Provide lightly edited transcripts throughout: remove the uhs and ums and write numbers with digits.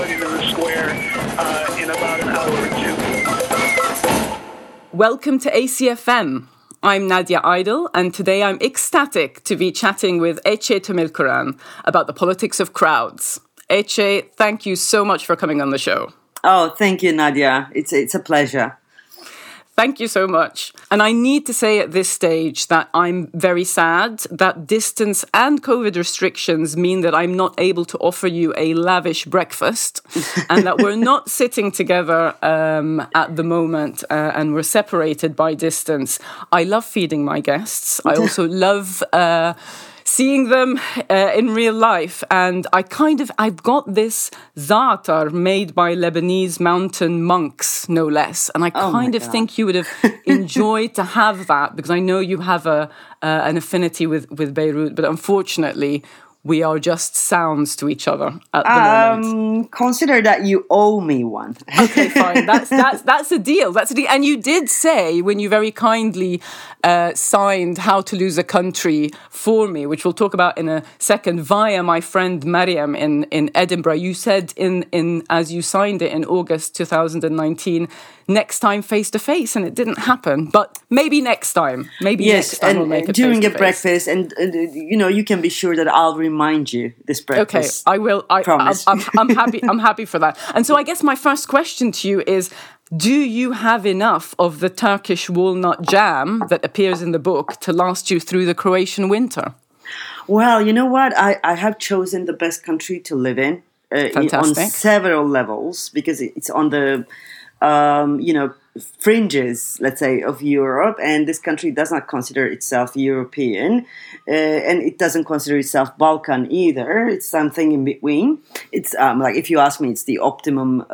studied in the square in about an hour or two. Welcome to ACFM. I'm Nadia Idle, and today I'm ecstatic to be chatting with Ece Temelkuran about the politics of crowds. Ece, thank you so much for coming on the show. Oh, thank you, Nadia. It's a pleasure. Thank you so much. And I need to say at this stage that I'm very sad that distance and COVID restrictions mean that I'm not able to offer you a lavish breakfast and that we're not sitting together at the moment and we're separated by distance. I love feeding my guests. I also love seeing them in real life. And I've got this za'atar made by Lebanese mountain monks, no less. And I think you would have enjoyed to have that, because I know you have an affinity with Beirut, but unfortunately, we are just sounds to each other at the moment. Consider that you owe me one. Okay, fine. That's a deal. That's a deal. And you did say, when you very kindly signed How to Lose a Country for me, which we'll talk about in a second, via my friend Mariam in Edinburgh, you said as you signed it in August 2019, next time face to face, and it didn't happen. But maybe next time. Maybe yes, next time we'll make it during a breakfast, and you can be sure that I'll remind you this breakfast. Okay, I will. Promise. I'm happy. I'm happy for that. And so I guess my first question to you is: do you have enough of the Turkish walnut jam that appears in the book to last you through the Croatian winter? Well, you know what? I have chosen the best country to live in on several levels, because it's on the fringes, let's say, of Europe, and this country does not consider itself European, and it doesn't consider itself Balkan either. It's something in between. It's like, if you ask me, it's the optimum,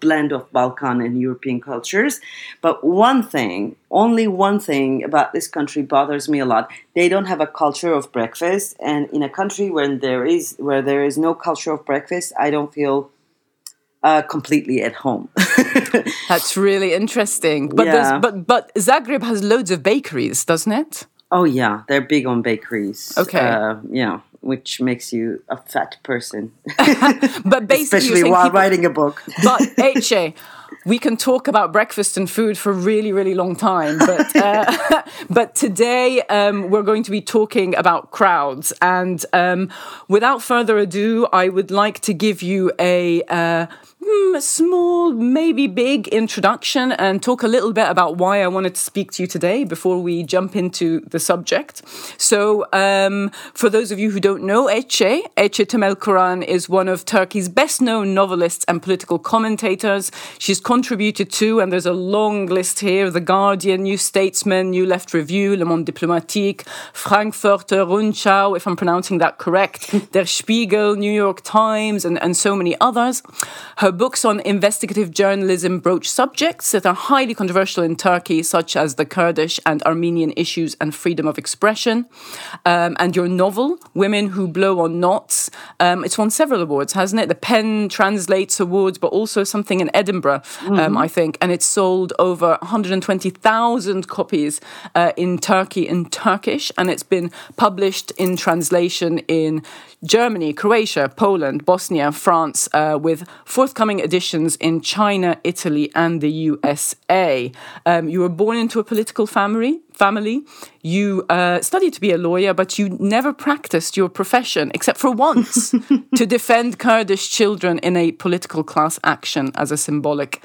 blend of Balkan and European cultures. But only one thing about this country bothers me a lot. They don't have a culture of breakfast, and in a country where there is no culture of breakfast, I don't feel completely at home. That's really interesting. But yeah. But Zagreb has loads of bakeries, doesn't it? Oh yeah, they're big on bakeries. Okay, which makes you a fat person. But basically, especially while writing a book. But Ece, we can talk about breakfast and food for a really, really long time. But but today we're going to be talking about crowds. And without further ado, I would like to give you a small, maybe big introduction and talk a little bit about why I wanted to speak to you today before we jump into the subject. So for those of you who don't know, Ece Temelkuran is one of Turkey's best-known novelists and political commentators. She's contributed to, and there's a long list here, The Guardian, New Statesman, New Left Review, Le Monde Diplomatique, Frankfurter Rundschau, if I'm pronouncing that correct, Der Spiegel, New York Times, and so many others. Her books on investigative journalism broach subjects that are highly controversial in Turkey, such as the Kurdish and Armenian issues and freedom of expression. And your novel, Women Who Blow On Knots, it's won several awards, hasn't it? The Pen Translates Awards, but also something in Edinburgh, I think. And it's sold over 120,000 copies in Turkey in Turkish. And it's been published in translation in Germany, Croatia, Poland, Bosnia, France, with forthcoming editions in China, Italy, and the USA. You were born into a political family. You studied to be a lawyer, but you never practiced your profession, except for once, to defend Kurdish children in a political class action as a symbolic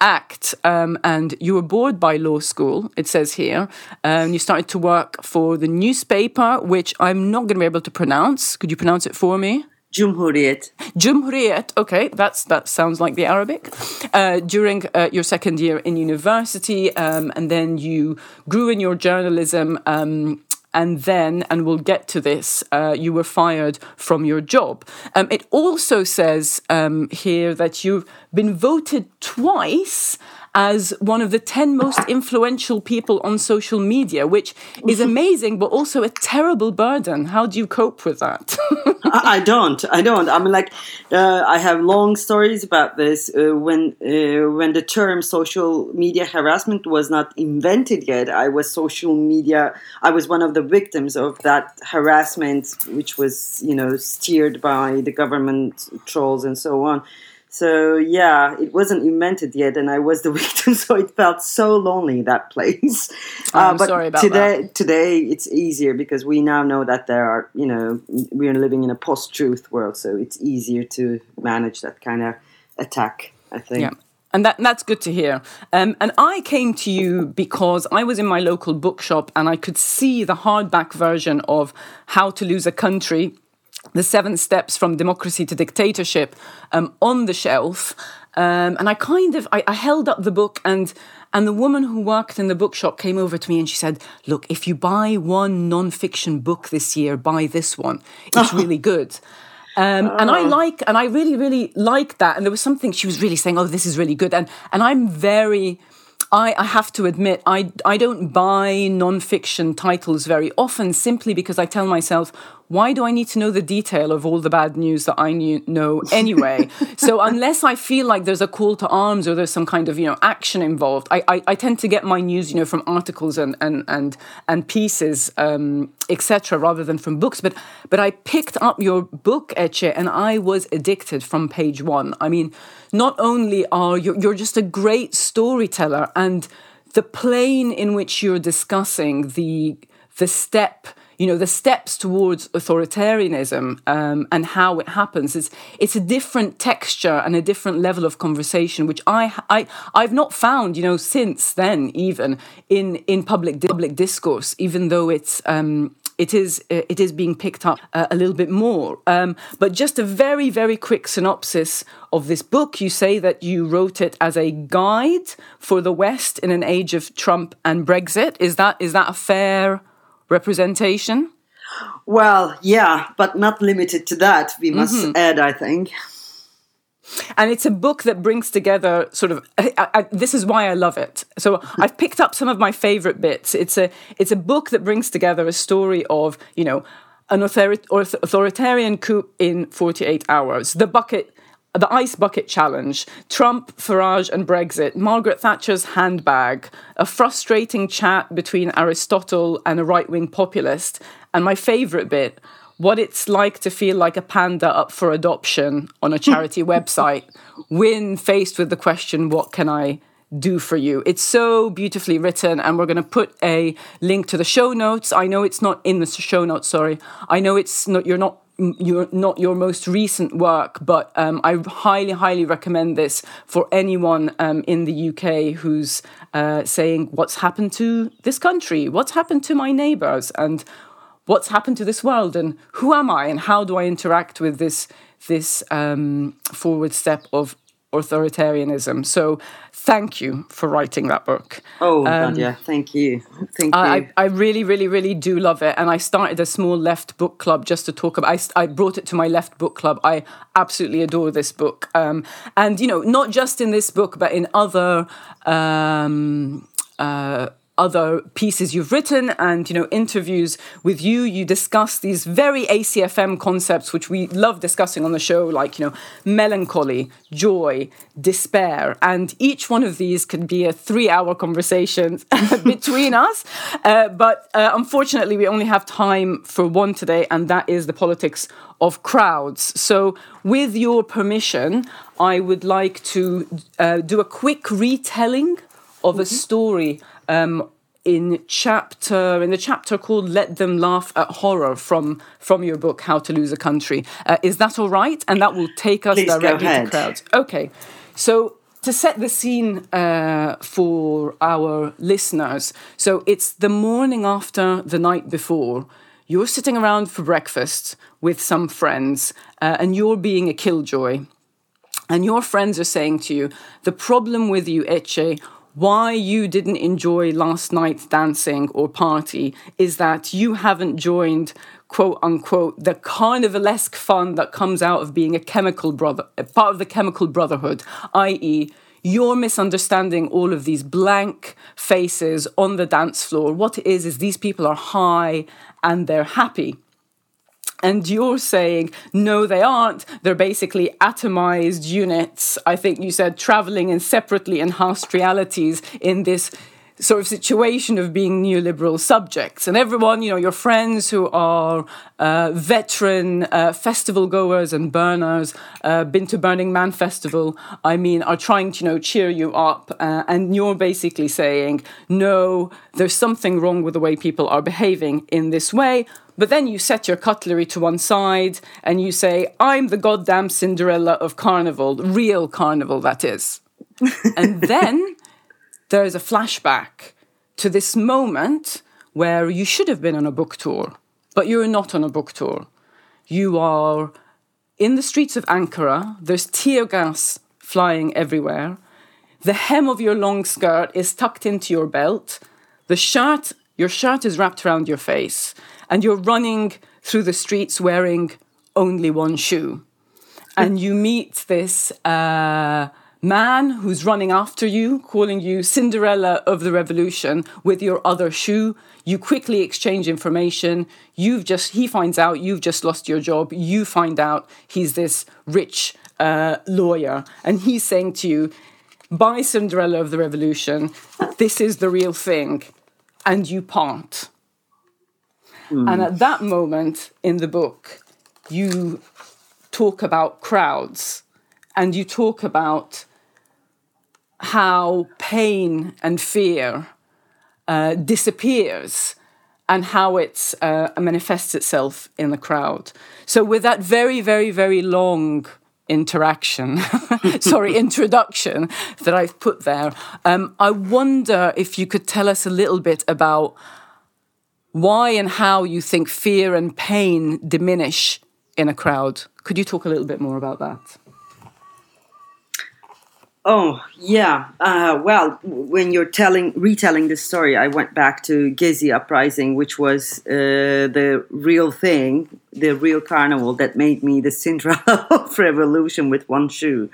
act. And you were bored by law school, it says here. You started to work for the newspaper, which I'm not going to be able to pronounce. Could you pronounce it for me? Jumhuriyet. Jumhuriyet, okay, that sounds like the Arabic. During your second year in university, and then you grew in your journalism, and we'll get to this, you were fired from your job. It also says here that you've been voted twice as one of the 10 most influential people on social media, which is amazing, but also a terrible burden. How do you cope with that? I don't. I mean, like, I have long stories about this. When the term social media harassment was not invented yet, I was one of the victims of that harassment, which was, steered by the government trolls and so on. So, yeah, it wasn't invented yet, and I was the victim, so it felt so lonely, that place. But today it's easier because we now know that there are, we are living in a post-truth world, so it's easier to manage that kind of attack, I think. Yeah. And that's good to hear. And I came to you because I was in my local bookshop and I could see the hardback version of How to Lose a Country, The Seven Steps from Democracy to Dictatorship, on the shelf. And I I held up the book and the woman who worked in the bookshop came over to me and she said, look, if you buy one nonfiction book this year, buy this one. It's really good. And I really, really liked that. And there was something she was really saying, oh, this is really good. And I'm very, I have to admit, I don't buy nonfiction titles very often simply because I tell myself, why do I need to know the detail of all the bad news that I know anyway? So unless I feel like there's a call to arms or there's some kind of, action involved, I tend to get my news, from articles and pieces, etc., rather than from books. But I picked up your book, Ece, and I was addicted from page one. I mean, not only are you're just a great storyteller, and the plane in which you're discussing the step, the steps towards authoritarianism and how it happens. It's a different texture and a different level of conversation, whiwhich I've not found, since then, even in public discourse, even though it is being picked up a little bit more. But just a very, very quick synopsis of this book. You say that you wrote it as a guide for the West in an age of Trump and Brexit. Is that a fair representation? Well, yeah, but not limited to that, we must add, I think. And it's a book that brings together sort of, this is why I love it. So I've picked up some of my favorite bits. It's a book that brings together a story of, an authoritarian coup in 48 hours, the ice bucket challenge, Trump, Farage and Brexit, Margaret Thatcher's handbag, a frustrating chat between Aristotle and a right-wing populist, and my favourite bit, what it's like to feel like a panda up for adoption on a charity website, when faced with the question, what can I do for you? It's so beautifully written, and we're going to put a link to the show notes. I know it's not in the show notes, sorry. I know it's not. You're not your most recent work, but I highly, highly recommend this for anyone in the UK who's saying, what's happened to this country? What's happened to my neighbours? And what's happened to this world? And who am I? And how do I interact with this forward step of authoritarianism? So thank you for writing that book. Nadia, thank you. I really, really, really do love it. And I started a small Left book club just to talk about it. I brought it to my Left book club. I absolutely adore this book. And, not just in this book, but in other pieces you've written and, interviews with you. You discuss these very ACFM concepts, which we love discussing on the show, like, melancholy, joy, despair. And each one of these could be a 3-hour conversation between us. But unfortunately, we only have time for one today, and that is the politics of crowds. So with your permission, I would like to do a quick retelling of a story in the chapter called "Let Them Laugh at Horror" from your book "How to Lose a Country." Is that all right? And that will take us directly to crowds. Okay, so to set the scene for our listeners, so it's the morning after the night before. You're sitting around for breakfast with some friends, and you're being a killjoy, and your friends are saying to you, "The problem with you, Ece, why you didn't enjoy last night's dancing or party is that you haven't joined, quote unquote, the carnivalesque fun that comes out of being a part of the chemical brotherhood, i.e., You're misunderstanding all of these blank faces on the dance floor. What it is these people are high and they're happy. And you're saying, no, they aren't. They're basically atomized units. I think you said traveling in separately enhanced realities in this sort of situation of being neoliberal subjects. And everyone, you know, your friends who are veteran festival goers and burners, been to Burning Man Festival, I mean, are trying to, you know, cheer you up. And you're basically saying, no, there's something wrong with the way people are behaving in this way. But then you set your cutlery to one side and you say, I'm the goddamn Cinderella of carnival, real carnival, that is. And then there is a flashback to this moment where you should have been on a book tour, but you're not on a book tour. You are in the streets of Ankara. There's tear gas flying everywhere. The hem of your long skirt is tucked into your belt. Your shirt is wrapped around your face. And you're running through the streets wearing only one shoe. And you meet this man who's running after you, calling you Cinderella of the Revolution with your other shoe. You quickly exchange information. He finds out you've just lost your job. You find out he's this rich lawyer. And he's saying to you, buy Cinderella of the Revolution. This is the real thing. And you part. Mm. And at that moment in the book, you talk about crowds. And you talk about how pain and fear disappears and how it manifests itself in the crowd. So with that very, very, very long introduction that I've put there, I wonder if you could tell us a little bit about why and how you think fear and pain diminish in a crowd. Could you talk a little bit more about that? Oh, yeah. Well, when you're retelling this story, I went back to Gezi uprising, which was the real thing, the real carnival that made me the Cinderella of revolution with one shoe.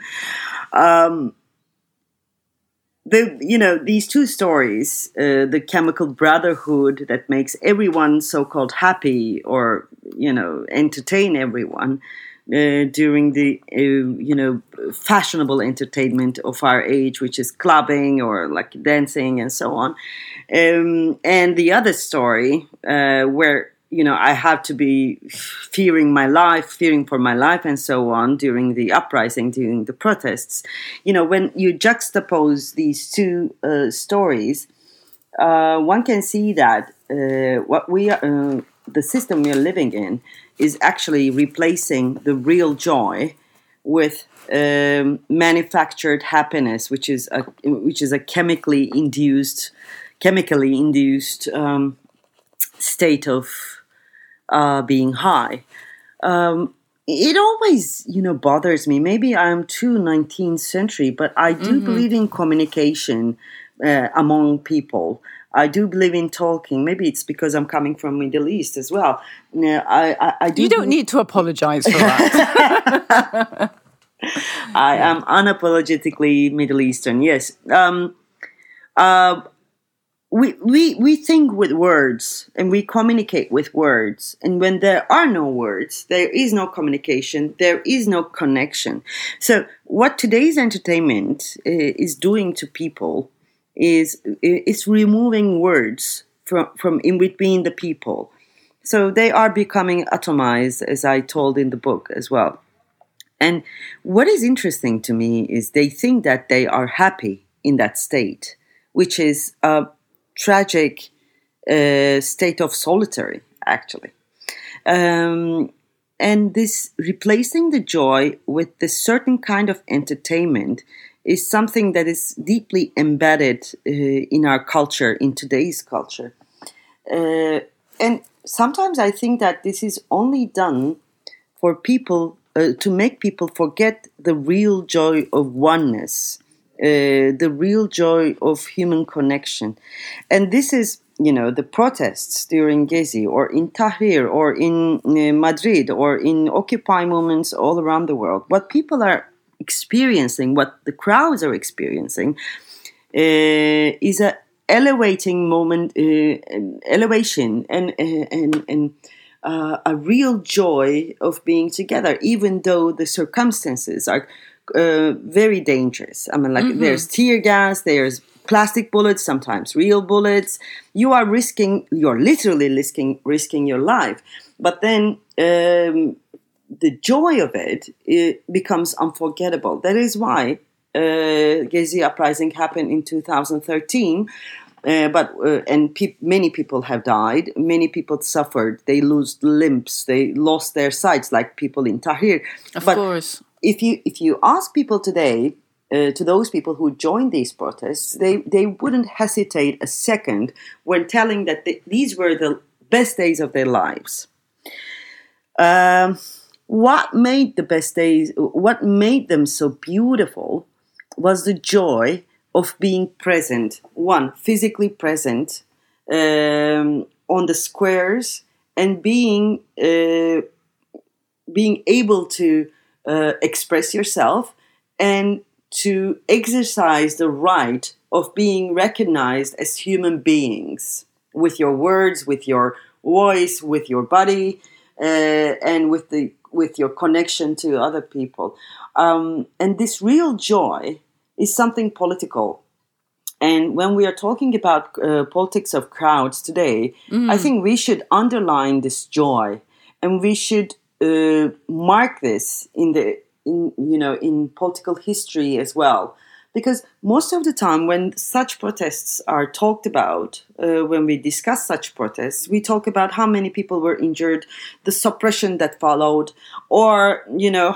These two stories, the chemical brotherhood that makes everyone so-called happy or, you know, entertain everyone, during the fashionable entertainment of our age, which is clubbing or like dancing and so on, and the other story where I have to be fearing for my life and so on during the uprising, during the protests. When you juxtapose these two stories, one can see that the system we are living in is actually replacing the real joy with manufactured happiness, which is a chemically induced state of being high. It always, bothers me. Maybe I'm too 19th century, but I do believe in communication among people. I do believe in talking. Maybe it's because I'm coming from Middle East as well. I do. You don't need to apologize for that. I am unapologetically Middle Eastern. Yes. We think with words and we communicate with words. And when there are no words, there is no communication, there is no connection. So what today's entertainment is doing to people is removing words from in between the people. So they are becoming atomized, as I told in the book as well. And what is interesting to me is they think that they are happy in that state, which is a tragic state of solitary, actually. And this replacing the joy with this certain kind of entertainment is something that is deeply embedded in our culture, in today's culture. And sometimes I think that this is only done for people, to make people forget the real joy of oneness, the real joy of human connection. And this is, the protests during Gezi or in Tahrir or in Madrid or in Occupy movements all around the world. What people are experiencing, what the crowds are experiencing, is a elevating moment, elevation, and a real joy of being together, even though the circumstances are very dangerous. I mean, like, mm-hmm. There's tear gas, there's plastic bullets, sometimes real bullets. You are risking, you're literally risking your life. But then the joy of it becomes unforgettable. That is why Gezi uprising happened in 2013, many people have died. Many people suffered. They lost limbs. They lost their sights, like people in Tahrir. Of course, if you ask people today, to those people who joined these protests, they wouldn't hesitate a second when telling that these were the best days of their lives. What made the best days? What made them so beautiful was the joy of being present. One, physically present on the squares, and being able to express yourself and to exercise the right of being recognized as human beings with your words, with your voice, with your body, and with your connection to other people. And this real joy is something political. And when we are talking about politics of crowds today, I think we should underline this joy, and we should mark this in political history as well. Because most of the time when such protests are talked about, when we discuss such protests, we talk about how many people were injured, the suppression that followed, or,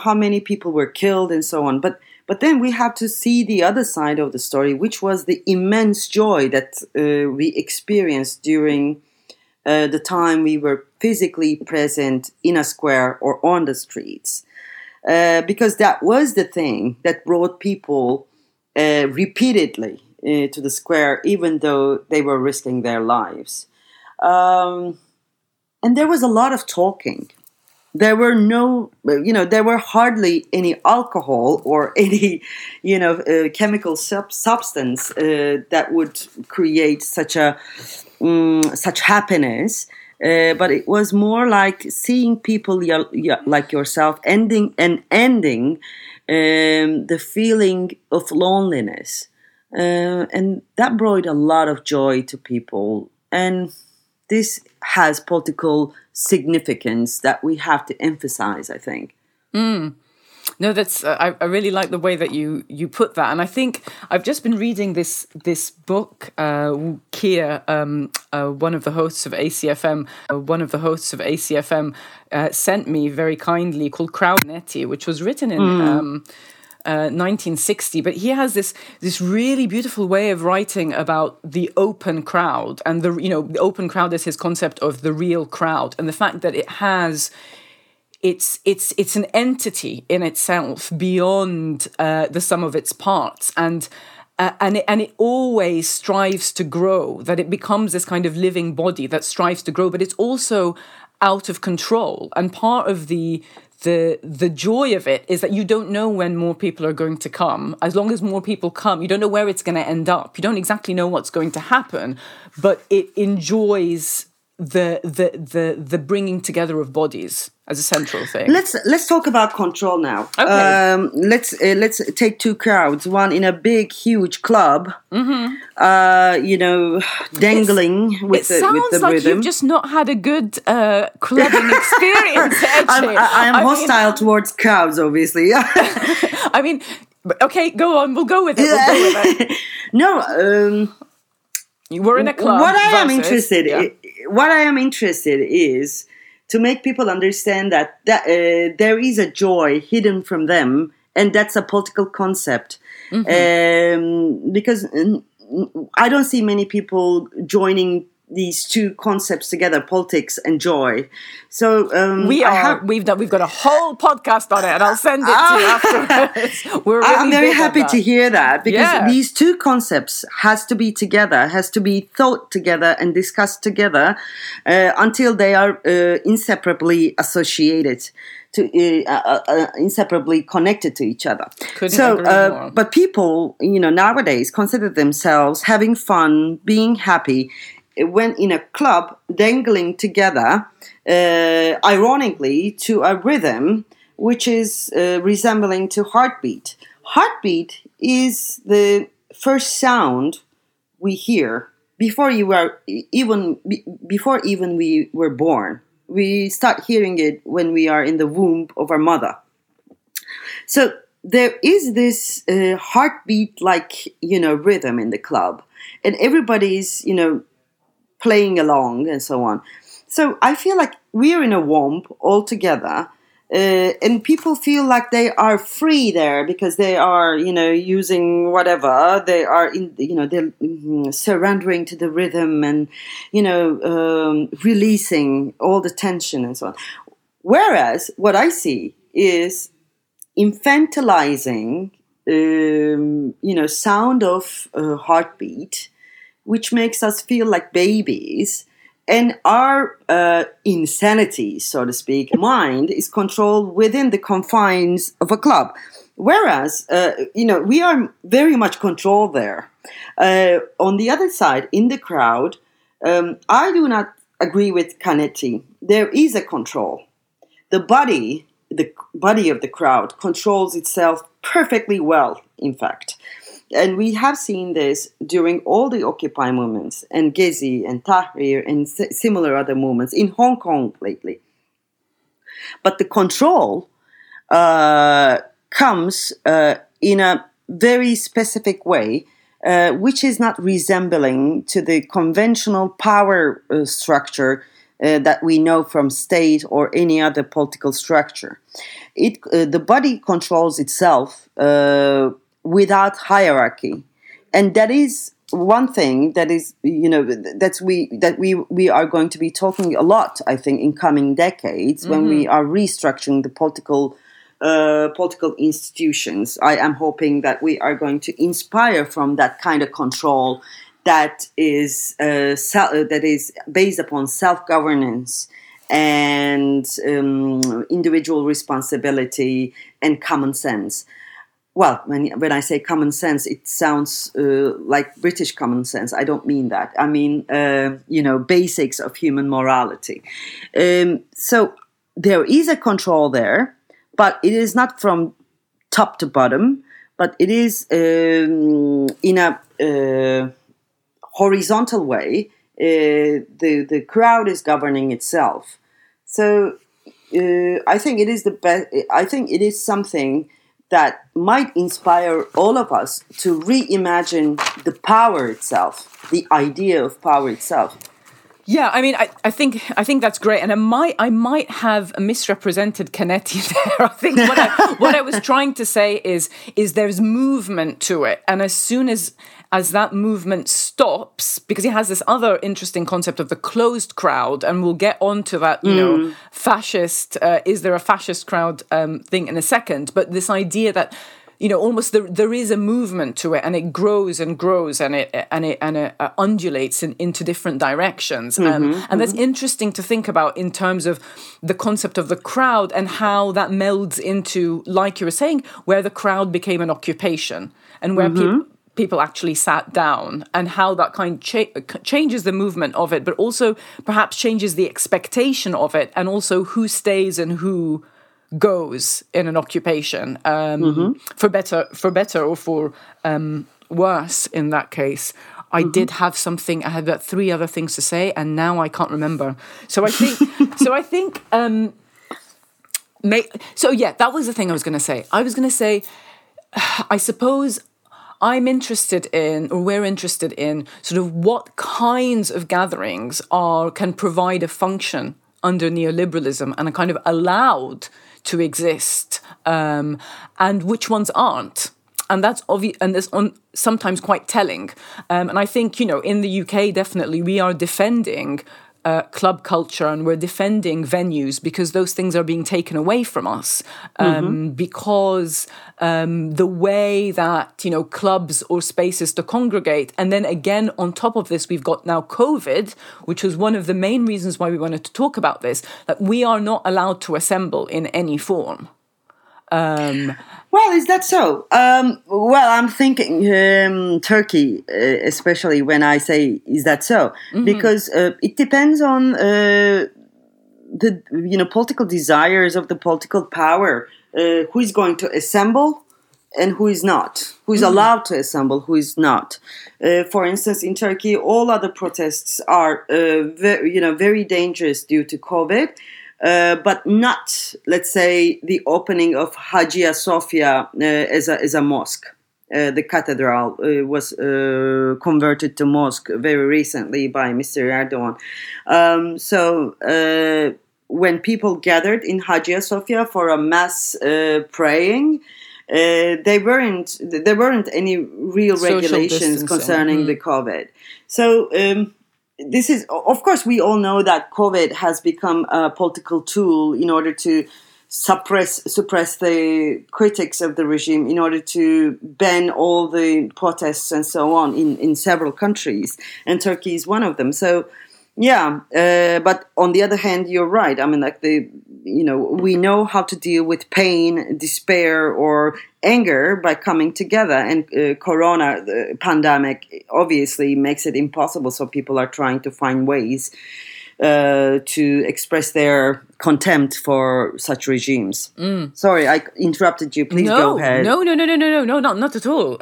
how many people were killed and so on. But then we have to see the other side of the story, which was the immense joy that we experienced during the time we were physically present in a square or on the streets. Because that was the thing that brought people repeatedly to the square, even though they were risking their lives. And there was a lot of talking. There were hardly any alcohol or any, chemical substance that would create such happiness. But it was more like seeing people like yourself ending the feeling of loneliness. And that brought a lot of joy to people. And this has political significance that we have to emphasize, I think. Mm. No, that's I really like the way that you put that, and I think I've just been reading this book. Kia, one of the hosts of ACFM, sent me very kindly, called Canetti, which was written in 1960. But he has this really beautiful way of writing about the open crowd, and the open crowd is his concept of the real crowd, and the fact that it has. It's an entity in itself beyond the sum of its parts, and it always strives to grow. That it becomes this kind of living body that strives to grow, but it's also out of control. And part of the joy of it is that you don't know when more people are going to come. As long as more people come, you don't know where it's going to end up. You don't exactly know what's going to happen, but it enjoys the bringing together of bodies as a central thing. Let's talk about control now. Okay. Let's take two crowds. One in a big, huge club. Mm-hmm. Dangling with the rhythm. It sounds like you've just not had a good clubbing experience. I am hostile towards crowds, obviously. I mean, okay, go on. We'll go with it. Yeah. We'll go with it. You were in a club. What I am interested is to make people understand that there is a joy hidden from them, and that's a political concept. Mm-hmm. Because I don't see many people joining these two concepts together, politics and joy. So we've got a whole podcast on it, and I'll send it to you afterwards. I'm very happy to hear that, because these two concepts has to be together, has to be thought together and discussed together until they are inseparably associated. Inseparably connected to each other. So, but people, you know, nowadays consider themselves having fun, being happy when in a club, dangling together, ironically, to a rhythm which is resembling to heartbeat. Heartbeat is the first sound we hear before we were born. We start hearing it when we are in the womb of our mother. So there is this heartbeat-like, you know, rhythm in the club, and everybody's, you know, playing along and so on. So I feel like we're in a womb all together, and people feel like they are free there because they are, you know, using whatever they are in, you know, they're surrendering to the rhythm and, you know, releasing all the tension and so on. Whereas what I see is infantilizing, you know, sound of heartbeat, which makes us feel like babies. And our insanity, so to speak, mind is controlled within the confines of a club. Whereas, you know, we are very much controlled there. On the other side, in the crowd, I do not agree with Canetti. There is a control. The body of the crowd controls itself perfectly well, in fact. And we have seen this during all the Occupy movements and Gezi and Tahrir and similar other movements in Hong Kong lately. But the control comes in a very specific way, which is not resembling to the conventional power structure that we know from state or any other political structure. The body controls itself without hierarchy, and that is one thing that is, you know, that we are going to be talking a lot, I think, in coming decades when we are restructuring the political institutions. I am hoping that we are going to inspire from that kind of control that is based upon self-governance and individual responsibility and common sense. Well, when I say common sense, it sounds like British common sense. I don't mean that. I mean, you know, basics of human morality. So there is a control there, but it is not from top to bottom, but it is in a horizontal way. The crowd is governing itself. So I think it is the best. I think it is something that might inspire all of us to reimagine the power itself, the idea of power itself. Yeah, I mean, I think that's great, and I might have misrepresented Canetti there. I think what I was trying to say is there's movement to it, and as soon as that movement stops, because he has this other interesting concept of the closed crowd, and we'll get onto that, you know, fascist, is there a fascist crowd thing in a second, but this idea that, you know, almost there is a movement to it, and it grows and grows, and it undulates into different directions. And that's interesting to think about in terms of the concept of the crowd and how that melds into, like you were saying, where the crowd became an occupation and where people actually sat down, and how that kind changes the movement of it, but also perhaps changes the expectation of it, and also who stays and who goes in an occupation, for better or for worse in that case. I had about three other things to say, and now I can't remember. So I think that was the thing I was going to say. I suppose I'm interested in, or we're interested in, sort of what kinds of gatherings can provide a function under neoliberalism and are kind of allowed to exist, and which ones aren't. And that's obvious, and it's sometimes quite telling. And I think, you know, in the UK, definitely we are defending club culture, and we're defending venues because those things are being taken away from us. Because the way that, you know, clubs or spaces to congregate, and then again, on top of this, we've got now COVID, which was one of the main reasons why we wanted to talk about this, that we are not allowed to assemble in any form. Well, is that so? Well, I'm thinking Turkey, especially when I say, is that so? Because it depends on the political desires of the political power, who is going to assemble and who is not, who is allowed to assemble, who is not. For instance, in Turkey, all other protests are very dangerous due to COVID. But not, let's say, the opening of Hagia Sophia as a mosque. The cathedral was converted to mosque very recently by Mr. Erdogan. So when people gathered in Hagia Sophia for a mass praying, there weren't any real social regulations concerning the COVID. So. This is, of course, we all know that COVID has become a political tool in order to suppress the critics of the regime, in order to ban all the protests and so on in several countries, and Turkey is one of them. So, yeah, but on the other hand, you're right. I mean, like we know how to deal with pain, despair, or anger by coming together, and corona, the pandemic, obviously makes it impossible, so people are trying to find ways to express their contempt for such regimes. Sorry, I interrupted you. Please go ahead. No, not at all.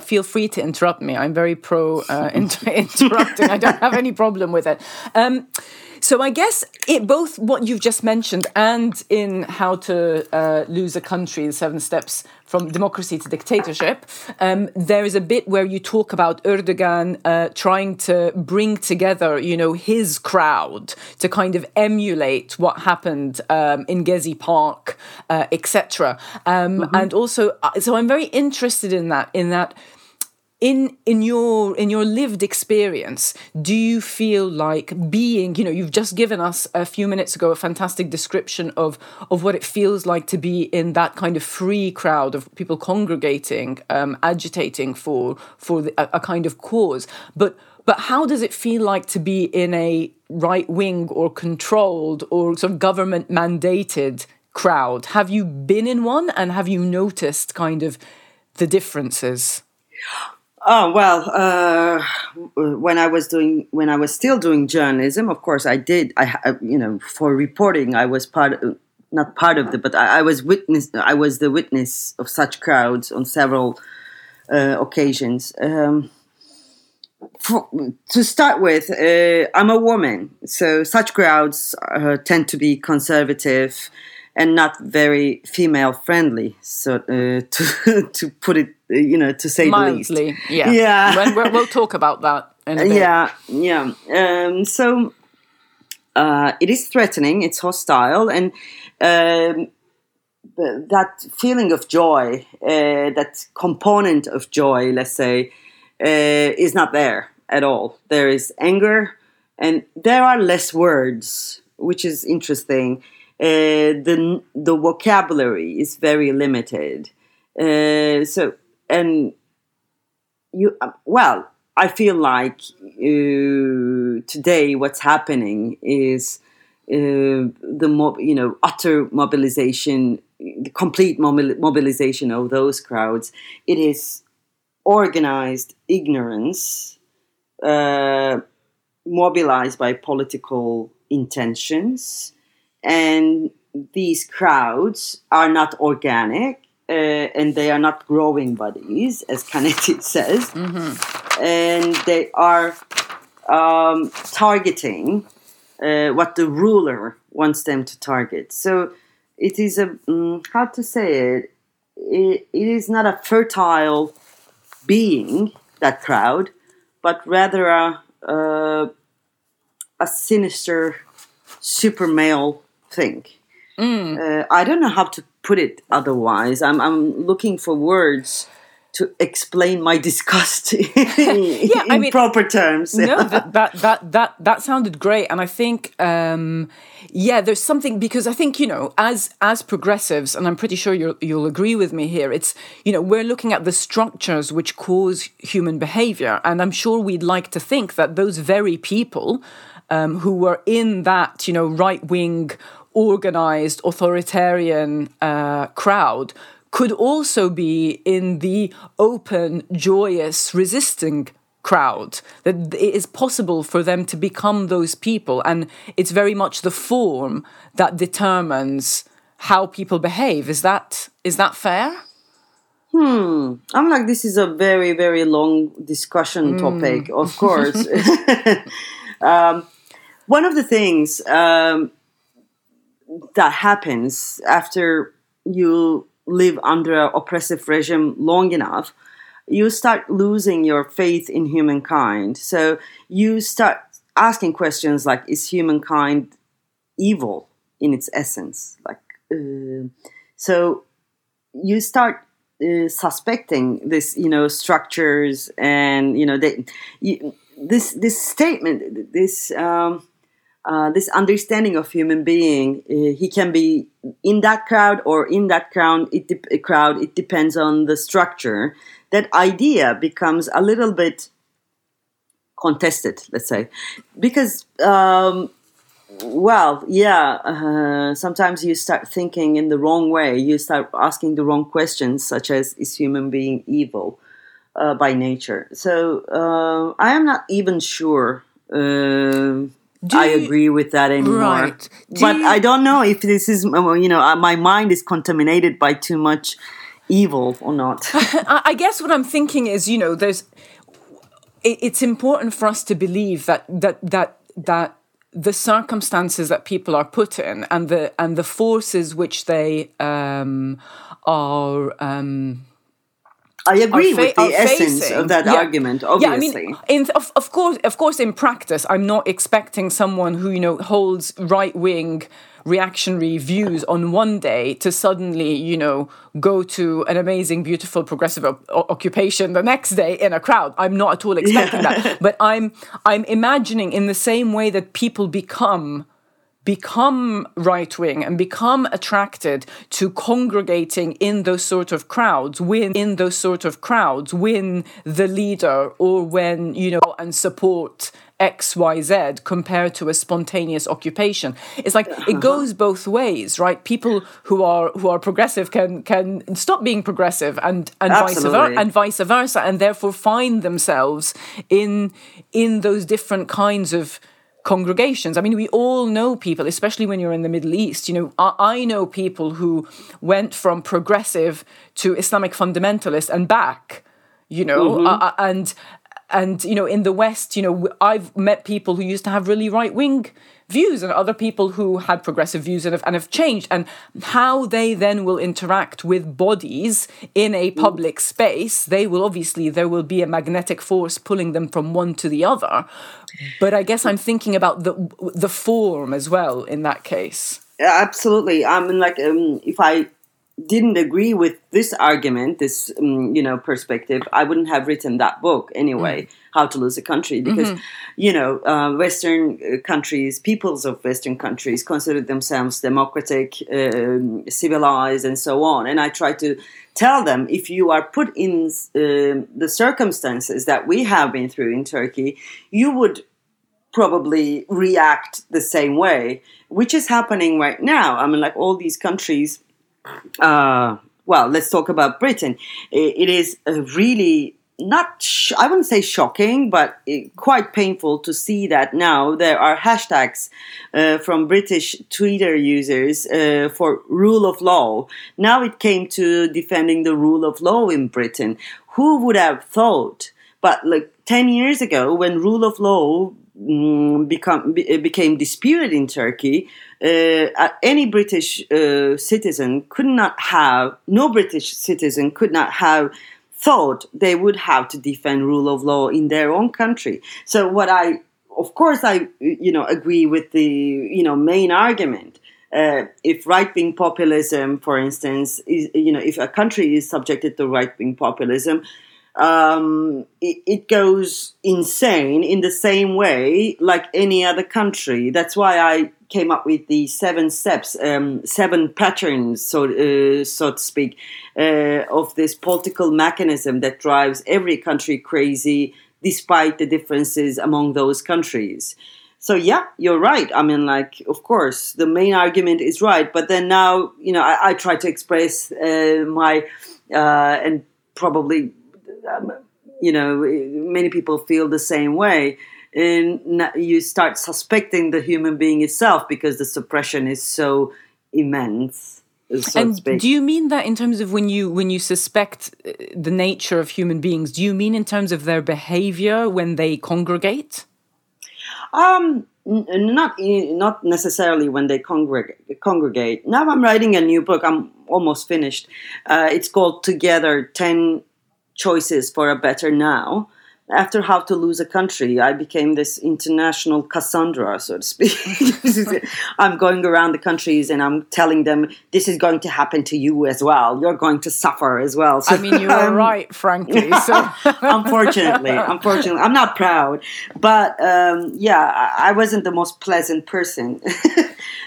Feel free to interrupt me. I'm very pro interrupting. I don't have any problem with it. So I guess both what you've just mentioned and in How to Lose a Country, The Seven Steps from Democracy to Dictatorship, there is a bit where you talk about Erdogan trying to bring together, his crowd to kind of emulate what happened in Gezi Park, etc. And also, so I'm very interested in that. In your lived experience, do you feel like being, you've just given us a few minutes ago a fantastic description of what it feels like to be in that kind of free crowd of people congregating, agitating for a kind of cause. But how does it feel like to be in a right-wing or controlled or sort of government-mandated crowd? Have you been in one, and have you noticed kind of the differences? Oh, well, when I was still doing journalism, of course I did. For reporting, I was I was the witness of such crowds on several occasions. To start with, I'm a woman, so such crowds tend to be conservative and not very female friendly. So to put it, to say mildly, the least. Yeah. We'll talk about that in a bit. Yeah. So it is threatening. It's hostile, and that feeling of joy, that component of joy, let's say, is not there at all. There is anger, and there are less words, which is interesting. The vocabulary is very limited. I feel like today what's happening is utter mobilization, the complete mobilization of those crowds. It is organized ignorance, mobilized by political intentions. And these crowds are not organic, and they are not growing bodies, as Canetti says. And they are targeting what the ruler wants them to target. So it is it is not a fertile being, that crowd, but rather a sinister super male thing. I don't know how to put it otherwise. I'm looking for words to explain my disgust in, proper terms. No, that sounded great. And I think, there's something, because I think, as progressives, and I'm pretty sure you'll agree with me here, it's, we're looking at the structures which cause human behavior. And I'm sure we'd like to think that those very people who were in that, right-wing, organized, authoritarian crowd could also be in the open, joyous, resisting crowd. That it is possible for them to become those people. And it's very much the form that determines how people behave. Is that fair? I'm like, this is a very, very long discussion topic, of course. One of the things that happens after you live under an oppressive regime long enough, you start losing your faith in humankind. So you start asking questions like, is humankind evil in its essence? So you start suspecting this, structures and, this statement, this understanding of human being, he can be in that crowd or in that crowd. It depends on the structure. That idea becomes a little bit contested, let's say, because sometimes you start thinking in the wrong way. You start asking the wrong questions, such as, is human being evil by nature? So I am not even sure. I agree with that anymore. Right. I don't know if this is, my mind is contaminated by too much evil or not. I guess what I'm thinking is, it's important for us to believe that the circumstances that people are put in and the forces which they are. I agree with the essence of that argument, obviously. Yeah, of course, in practice, I'm not expecting someone who, holds right-wing reactionary views on one day to suddenly, go to an amazing, beautiful, progressive occupation the next day in a crowd. I'm not at all expecting that. But I'm imagining, in the same way that people become right-wing and become attracted to congregating in those sort of crowds when the leader or when, and support X, Y, Z compared to a spontaneous occupation. It's like it goes both ways, right? People who are progressive can stop being progressive and vice versa, and therefore find themselves in those different kinds of congregations. I mean, we all know people, especially when you're in the Middle East. I know people who went from progressive to Islamic fundamentalist and back. In the West, I've met people who used to have really right-wing views, and other people who had progressive views and have changed, and how they then will interact with bodies in a public space. There will be a magnetic force pulling them from one to the other. But I guess I'm thinking about the form as well in that case. Absolutely. I mean, if I didn't agree with this argument, this perspective, I wouldn't have written that book anyway, How to Lose a Country, because Western countries, peoples of Western countries, consider themselves democratic, civilized, and so on. And I try to tell them, if you are put in the circumstances that we have been through in Turkey, you would probably react the same way, which is happening right now. I mean, all these countries. Let's talk about Britain. It is really not, I wouldn't say shocking, but quite painful to see that now there are hashtags from British Twitter users for rule of law. Now it came to defending the rule of law in Britain. Who would have thought? But 10 years ago, when rule of law became disputed in Turkey, any British citizen could not have thought they would have to defend rule of law in their own country. So what I agree with the main argument if right-wing populism, for instance, is, you know, if a country is subjected to right-wing populism, it goes insane in the same way like any other country. That's why I came up with the 7 steps, 7 patterns, so to speak, of this political mechanism that drives every country crazy despite the differences among those countries. So yeah, you're right. I mean, like, of course, the main argument is right. But then now, you know, I try to express my and probably, you know, many people feel the same way. And you start suspecting the human being itself because the suppression is so immense. And do you mean that in terms of when you suspect the nature of human beings? Do you mean in terms of their behavior when they congregate? Not necessarily when they congregate. Now I'm writing a new book. I'm almost finished. It's called Together 10 Choices for a Better Now. After How to Lose a Country, I became this international Cassandra, so to speak. I'm going around the countries and I'm telling them, this is going to happen to you as well. You're going to suffer as well. So, I mean, you are right, frankly. So. Unfortunately. I'm not proud. But, I wasn't the most pleasant person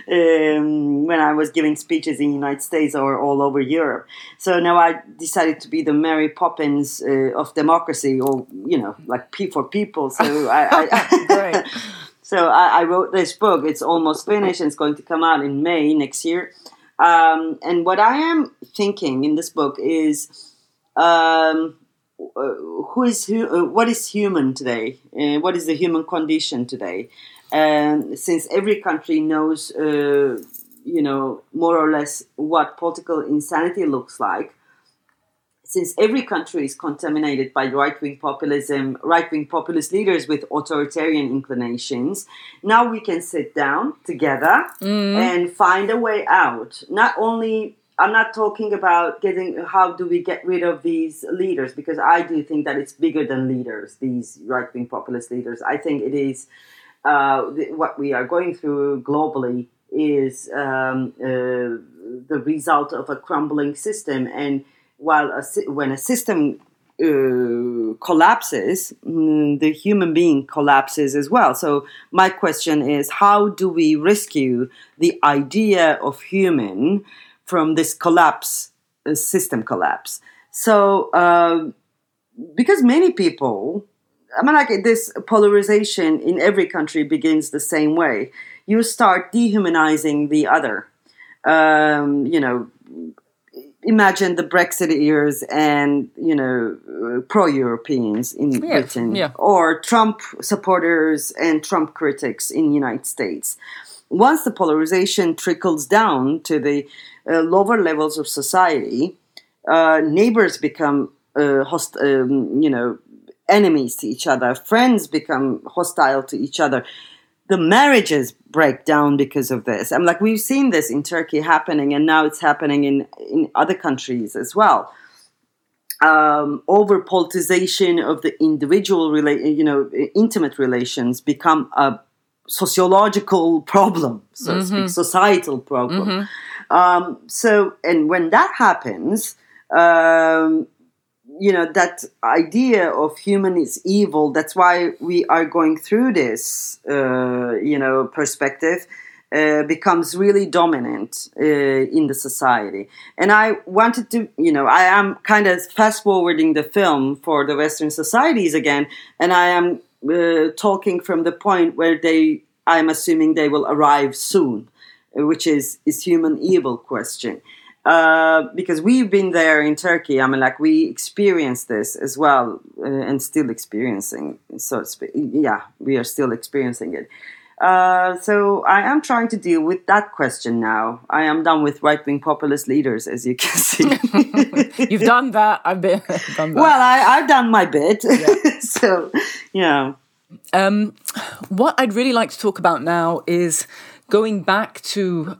when I was giving speeches in the United States or all over Europe. So now I decided to be the Mary Poppins of democracy, or, you know, like P for people. So I wrote this book. It's almost finished and it's going to come out in May next year. And what I am thinking in this book is what is human today? What is the human condition today? Since every country knows, more or less what political insanity looks like. Since every country is contaminated by right-wing populist leaders with authoritarian inclinations, now we can sit down together and find a way out. Not only, I'm not talking about how do we get rid of these leaders, because I do think that it's bigger than leaders, these right-wing populist leaders. I think it is what we are going through globally is the result of a crumbling system, and when a system collapses, the human being collapses as well. So my question is, how do we rescue the idea of human from this collapse, system collapse? So, because many people, I mean, like, this polarization in every country begins the same way. You start dehumanizing the other, Imagine the Brexiteers and, pro-Europeans in Britain, or Trump supporters and Trump critics in the United States. Once the polarization trickles down to the lower levels of society, neighbors become enemies to each other. Friends become hostile to each other. The marriages break down because of this. I'm like, we've seen this in Turkey happening, and now it's happening in other countries as well. Over-politicization of the individual, intimate relations become a sociological problem, so to speak, societal problem. And when that happens, that idea of human is evil. That's why we are going through this, perspective becomes really dominant in the society. And I wanted to, I am kind of fast forwarding the film for the Western societies again. And I am talking from the point where I'm assuming they will arrive soon, which is human evil question. Because we've been there in Turkey. I mean, like, we experienced this as well and still experiencing, so to speak. Yeah, we are still experiencing it. So I am trying to deal with that question now. I am done with right-wing populist leaders, as you can see. You've done that. I've done that. Well, I've done my bit. Yeah. So, yeah. What I'd really like to talk about now is going back to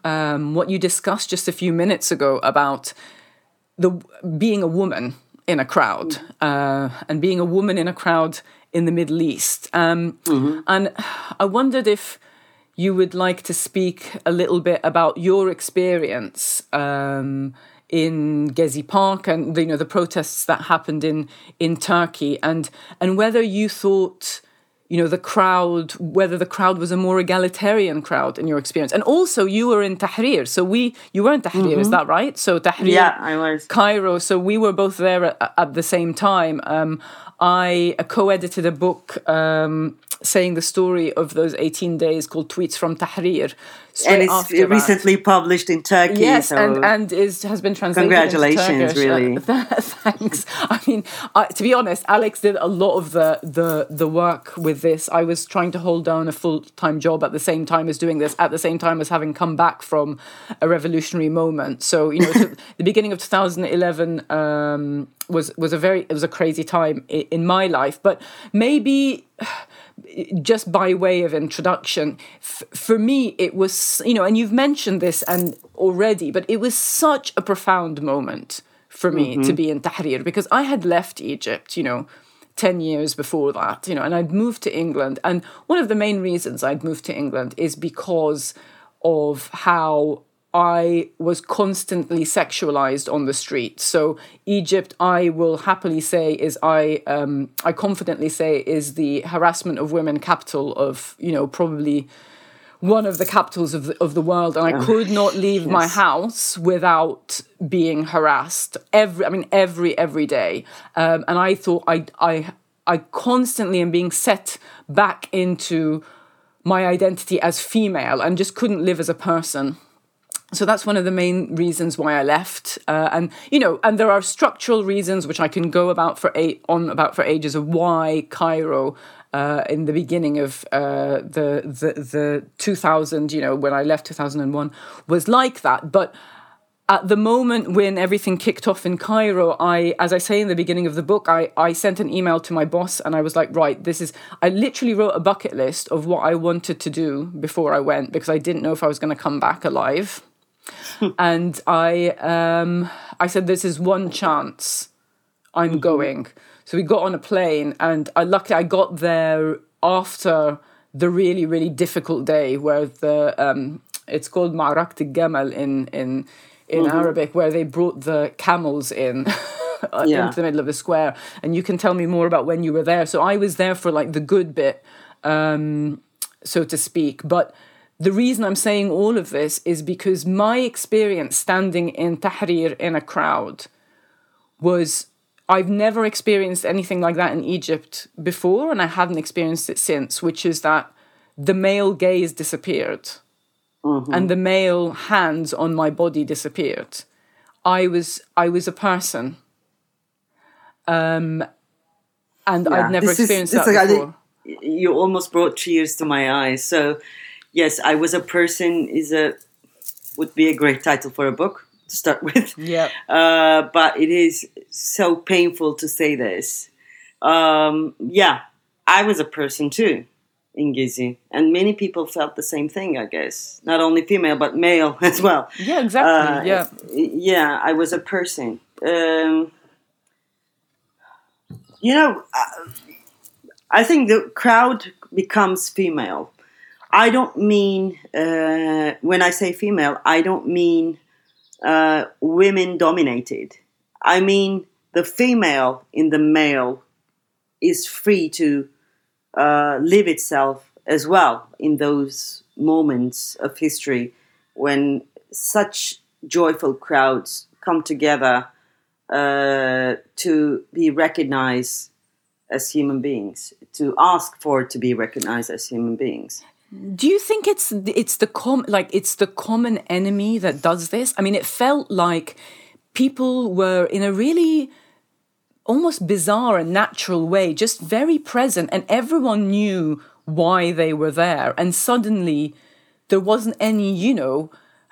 what you discussed just a few minutes ago about being a woman in a crowd and being a woman in a crowd in the Middle East. And I wondered if you would like to speak a little bit about your experience in Gezi Park and the protests that happened in Turkey, and whether you thought whether the crowd was a more egalitarian crowd in your experience. And also you were in Tahrir, so you were in Tahrir, mm-hmm. Is that right? So Tahrir, yeah, I was. Cairo, so we were both there at the same time. I co-edited a book saying the story of those 18 days called Tweets from Tahrir. And it's recently published in Turkey. Yes, so and has been translated into Turkish. Congratulations, really. Thanks. I mean, to be honest, Alex did a lot of the work with this. I was trying to hold down a full-time job at the same time as doing this, at the same time as having come back from a revolutionary moment. So, the beginning of 2011 was a crazy time in my life. But maybe just by way of introduction, for me it was, and you've mentioned this and already, but it was such a profound moment for me, mm-hmm. to be in Tahrir, because I had left Egypt, 10 years before that, and I'd moved to England. And one of the main reasons I'd moved to England is because of how I was constantly sexualized on the street. So Egypt, I will happily say, I confidently say, is the harassment of women capital of, probably one of the capitals of the world. And I could not leave my house without being harassed every day. And I thought I constantly am being set back into my identity as female and just couldn't live as a person. So that's one of the main reasons why I left. And there are structural reasons which I can go about for ages of why Cairo in the beginning of the 2000, when I left 2001, was like that. But at the moment when everything kicked off in Cairo, as I say in the beginning of the book, I sent an email to my boss and I was like, right, I literally wrote a bucket list of what I wanted to do before I went, because I didn't know if I was going to come back alive. And I said, this is one chance, I'm mm-hmm. going. So we got on a plane, and luckily I got there after the really, really difficult day where it's called Ma'raqat al Gamal in mm-hmm. Arabic, where they brought the camels in into the middle of the square. And you can tell me more about when you were there. So I was there for the good bit, so to speak. But the reason I'm saying all of this is because my experience standing in Tahrir in a crowd was, I've never experienced anything like that in Egypt before, and I haven't experienced it since, which is that the male gaze disappeared, mm-hmm. and the male hands on my body disappeared. I was a person, and I'd never experienced that before. You almost brought tears to my eyes. So, yes, I was a person would be a great title for a book to start with. Yeah. But it is so painful to say this. I was a person too in Gezi, and many people felt the same thing, I guess. Not only female, but male as well. Yeah, exactly. Yeah, I was a person. I think the crowd becomes female. I don't mean, when I say female, I don't mean women dominated. I mean the female in the male is free to live itself as well in those moments of history when such joyful crowds come together to be recognized as human beings, to ask for to be recognized as human beings. Do you think it's the common enemy that does this? I mean, it felt like people were in a really almost bizarre and natural way, just very present, and everyone knew why they were there. And suddenly there wasn't any,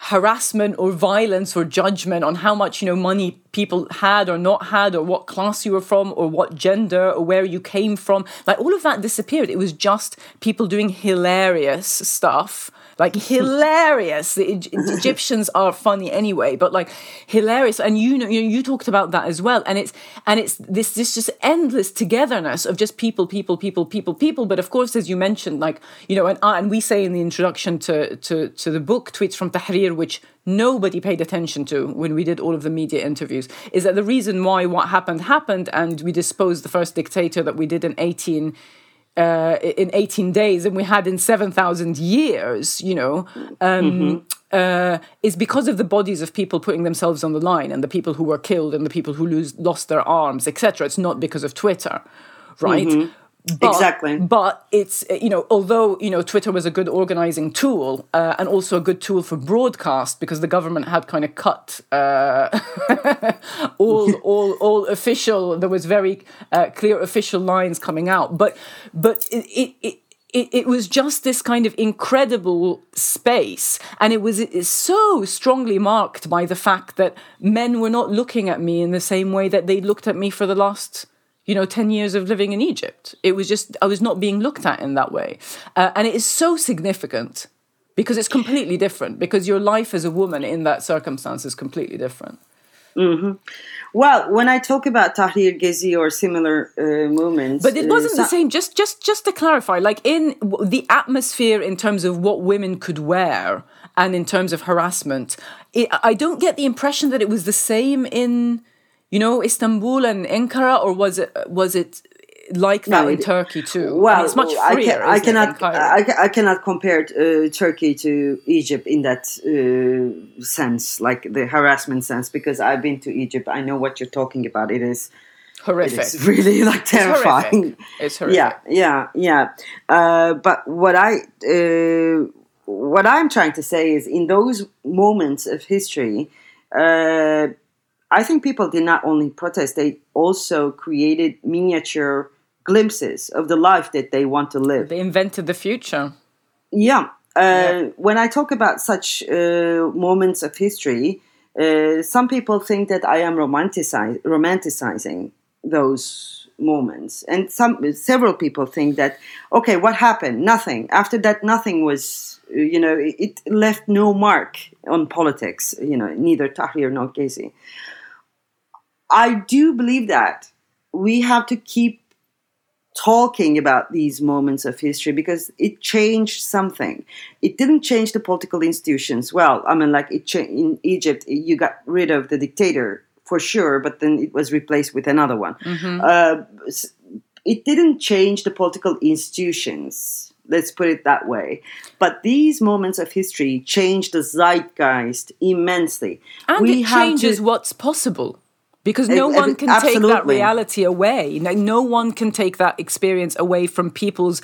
harassment or violence or judgment on how much, money people had or not had, or what class you were from, or what gender, or where you came from. All of that disappeared. It was just people doing hilarious stuff Like, hilarious. The Egyptians are funny anyway, but like hilarious. And you talked about that as well. And it's this just endless togetherness of just people. But of course, as you mentioned, like, you know, and we say in the introduction to the book, Tweets from Tahrir, which nobody paid attention to when we did all of the media interviews, is that the reason why what happened, and we disposed the first dictator that we did in 18 days and we had in 7,000 years, you know, is because of the bodies of people putting themselves on the line, and the people who were killed and the people who lost their arms, etc. It's not because of Twitter, right? Mm-hmm. But it's, you know, although, you know, Twitter was a good organizing tool and also a good tool for broadcast, because the government had kind of cut all official. There was very clear official lines coming out, but it was just this kind of incredible space, and it is so strongly marked by the fact that men were not looking at me in the same way that they looked at me for the last, you know, 10 years of living in Egypt. It was just, I was not being looked at in that way. And it is so significant because it's completely different, because your life as a woman in that circumstance is completely different. Mm-hmm. Well, when I talk about Tahrir, Gezi or similar movements... But it wasn't the same, just to clarify, like in the atmosphere in terms of what women could wear and in terms of harassment, I don't get the impression that it was the same in... You know, Istanbul and Ankara, or was it like that in Turkey too? Well, and it's much freer. I cannot compare Turkey to Egypt in that sense, like the harassment sense, because I've been to Egypt. I know what you're talking about. It is horrific. It's really like terrifying. It's horrific. Yeah. But what I'm trying to say is, in those moments of history, I think people did not only protest, they also created miniature glimpses of the life that they want to live. They invented the future. Yeah. When I talk about such moments of history, some people think that I am romanticizing those moments. And several people think that, okay, what happened? Nothing. After that, nothing was... You know, it left no mark on politics, you know, neither Tahrir nor Gezi. I do believe that we have to keep talking about these moments of history, because it changed something. It didn't change the political institutions. Well, I mean, like in Egypt, you got rid of the dictator for sure, but then it was replaced with another one. Mm-hmm. It didn't change the political institutions. Let's put it that way. But these moments of history change the zeitgeist immensely. And it changes what's possible, because no one can take that reality away. No one can take that experience away from people's...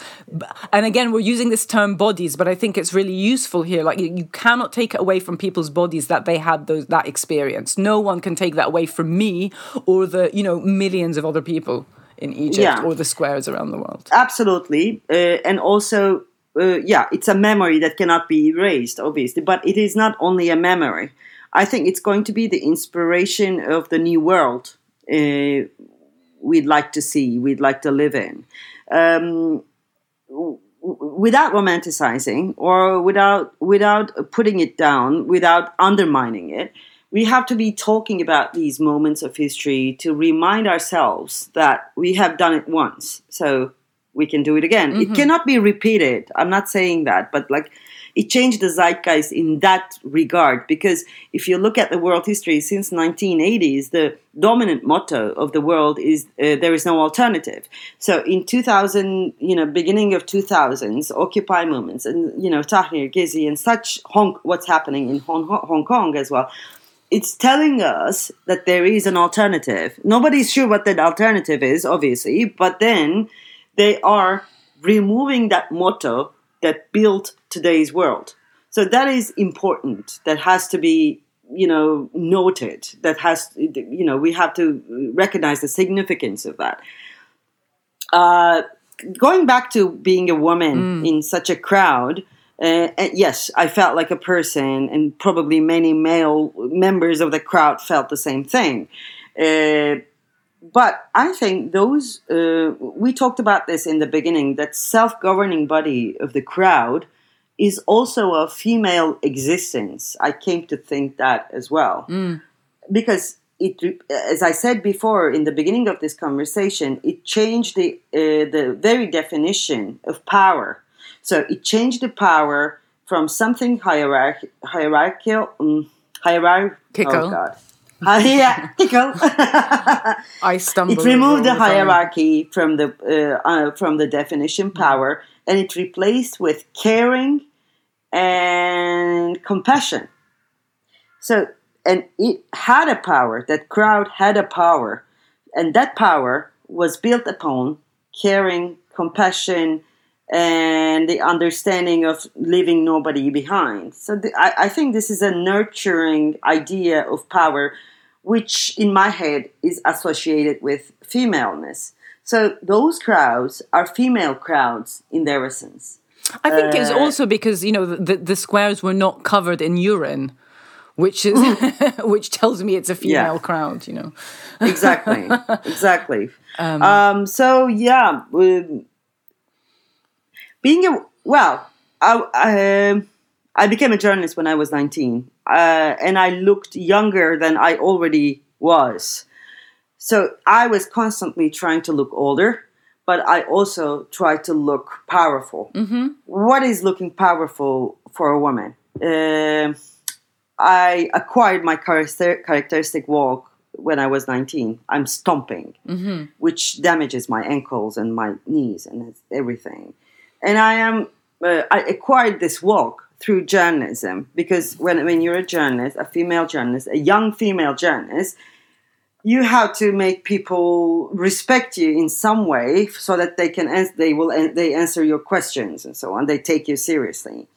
And again, we're using this term bodies, but I think it's really useful here. Like, you cannot take it away from people's bodies that they had that experience. No one can take that away from me or the, you know, millions of other people in Egypt or the squares around the world. Absolutely. And also, it's a memory that cannot be erased, obviously. But it is not only a memory. I think it's going to be the inspiration of the new world we'd like to see, we'd like to live in. Without romanticizing, or without putting it down, without undermining it, we have to be talking about these moments of history to remind ourselves that we have done it once, so we can do it again. Mm-hmm. It cannot be repeated. I'm not saying that, but like, it changed the zeitgeist in that regard, because if you look at the world history since 1980s, the dominant motto of the world is there is no alternative. So in 2000, you know, beginning of 2000s, Occupy movements and, you know, Tahrir, Gezi and such, what's happening in Hong Kong as well. It's telling us that there is an alternative. Nobody's sure what that alternative is, obviously, but then they are removing that motto that built today's world. So that is important. That has to be, you know, noted. That has, you know, we have to recognize the significance of that. Going back to being a woman in such a crowd... yes, I felt like a person, and probably many male members of the crowd felt the same thing. But I think those, we talked about this in the beginning, that self-governing body of the crowd is also a female existence. I came to think that as well. Mm. Because, it, as I said before in the beginning of this conversation, it changed the very definition of power. So it changed the power from something hierarchical. Oh God. Hierarchical. I stumbled. It removed the hierarchy from the definition power, and it replaced with caring and compassion. So, and it had a power. That crowd had a power, and that power was built upon caring, compassion, and the understanding of leaving nobody behind. So I think this is a nurturing idea of power, which in my head is associated with femaleness. So those crowds are female crowds in their essence. I think it's also because, you know, the squares were not covered in urine, which is which tells me it's a female crowd, you know. Exactly. So, yeah. I became a journalist when I was 19, and I looked younger than I already was. So I was constantly trying to look older, but I also tried to look powerful. Mm-hmm. What is looking powerful for a woman? I acquired my characteristic walk when I was 19. I'm stomping, which damages my ankles and my knees and everything. And I acquired this walk through journalism, because when you're a journalist, a female journalist, a young female journalist, you have to make people respect you in some way so that they answer your questions and so on. They take you seriously.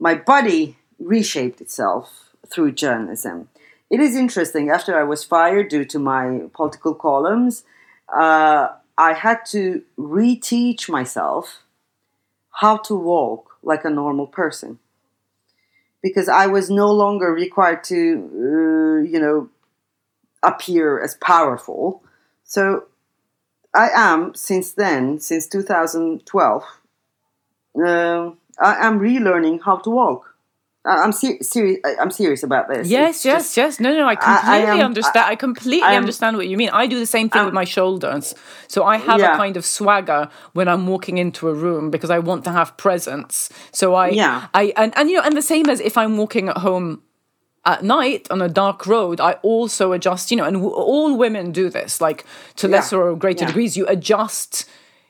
My body reshaped itself through journalism. It is interesting. After I was fired due to my political columns, I had to reteach myself how to walk like a normal person, because I was no longer required to, appear as powerful. So I am, since 2012, I am relearning how to walk. I'm serious about this. Yes, yes. No, I completely understand. I understand what you mean. I do the same thing with my shoulders. So I have a kind of swagger when I'm walking into a room, because I want to have presence. So and the same as if I'm walking at home at night on a dark road, I also adjust, and all women do this, like to lesser or greater degrees, you adjust.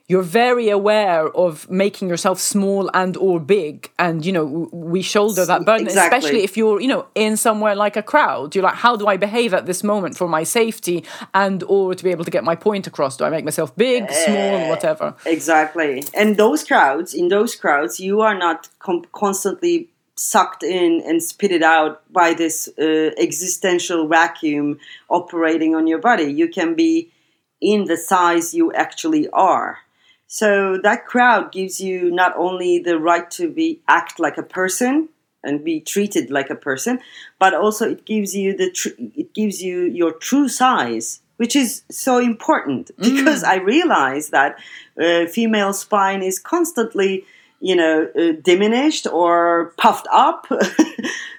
You're very aware of making yourself small and or big. And, we shoulder that burden, especially if you're, in somewhere like a crowd. You're like, how do I behave at this moment for my safety and or to be able to get my point across? Do I make myself big, small, whatever? Exactly. And in those crowds, you are not constantly sucked in and spitted out by this existential vacuum operating on your body. You can be in the size you actually are. So that crowd gives you not only the right to act like a person and be treated like a person, but also it gives you your true size, which is so important, because I realize that female spine is constantly, diminished or puffed up by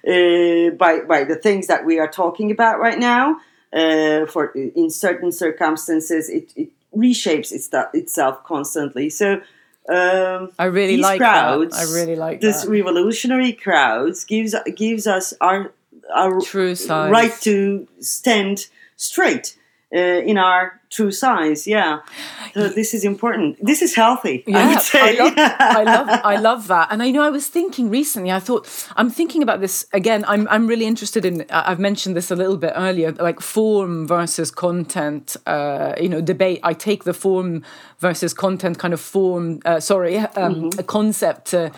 the things that we are talking about right now. For in certain circumstances, it reshapes itself constantly. So I really these like crowds, that. I really like this that. Revolutionary crowds gives us our true size, right to stand straight in our true size. Yeah, so this is important. This is healthy. Yeah, I would say. I love that. And I was thinking recently. I'm thinking about this again. I'm really interested in. I've mentioned this a little bit earlier, like form versus content. Debate. I take the form versus content kind of form. A concept to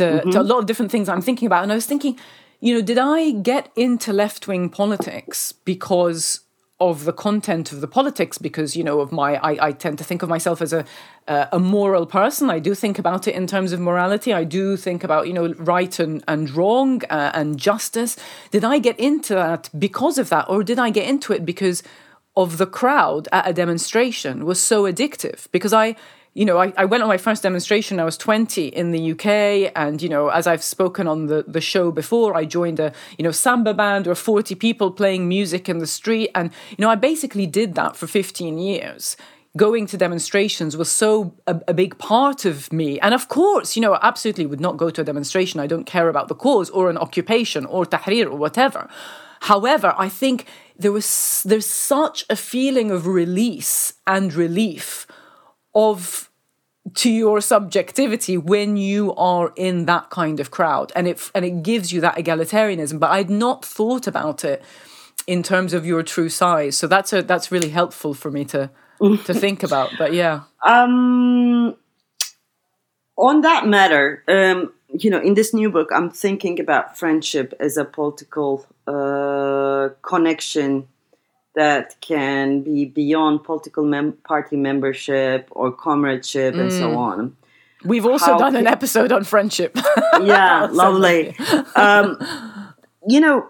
a lot of different things I'm thinking about. And I was thinking, did I get into left-wing politics because of the content of the politics, because I tend to think of myself as a moral person. I do think about it in terms of morality. I do think about right and wrong and justice. Did I get into that because of that, or did I get into it because of the crowd at a demonstration was so addictive? Because I you know, I went on my first demonstration, I was 20 in the UK. And, you know, as I've spoken on the show before, I joined a, you know, samba band or 40 people playing music in the street. And, you know, I basically did that for 15 years. Going to demonstrations was so a big part of me. And of course, you know, I absolutely would not go to a demonstration. I don't care about the cause or an occupation or Tahrir or whatever. However, I think there's such a feeling of release and relief of to your subjectivity when you are in that kind of crowd. And it gives you that egalitarianism. But I'd not thought about it in terms of your true size. So that's really helpful for me to think about, but yeah. On that matter, you know, in this new book, I'm thinking about friendship as a political connection that can be beyond political party membership or comradeship and so on. We've also done an episode on friendship. Yeah, lovely. You know,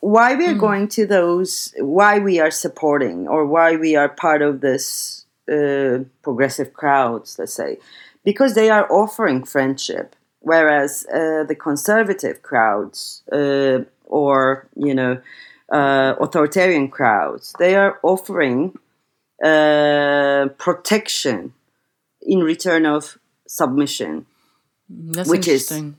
why we are going to those, why we are supporting or why we are part of this progressive crowds, let's say, because they are offering friendship, whereas the conservative crowds or, you know, authoritarian crowds, they are offering protection in return of submission. That's interesting.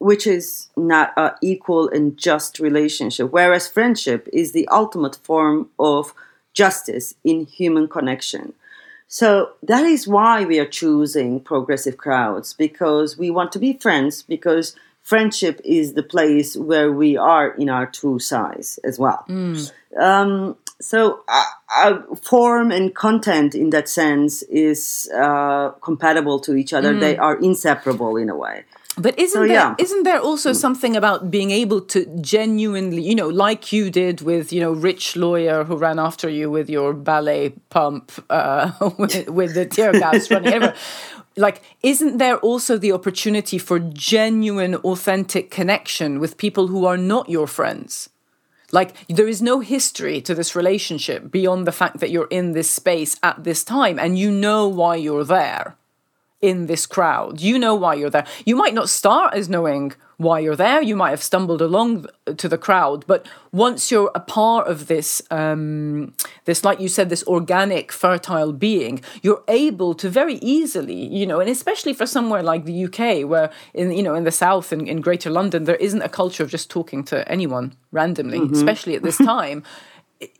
Which is not an equal and just relationship, whereas friendship is the ultimate form of justice in human connection. So that is why we are choosing progressive crowds, because we want to be friends, because friendship is the place where we are in our true size as well. So form and content in that sense is compatible to each other. They are inseparable in a way. But isn't there also something about being able to genuinely, you know, like you did with, you know, rich lawyer who ran after you with your ballet pump, with the tear gas running everywhere. Like, isn't there also the opportunity for genuine, authentic connection with people who are not your friends? Like, there is no history to this relationship beyond the fact that you're in this space at this time and you know why you're there. In this crowd, you know why you're there. You might not start as knowing why you're there. You might have stumbled along to the crowd, but once you're a part of this, this, like you said, this organic, fertile being, you're able to very easily, you know, and especially for somewhere like the UK, where in the South and in Greater London, there isn't a culture of just talking to anyone randomly, especially at this time.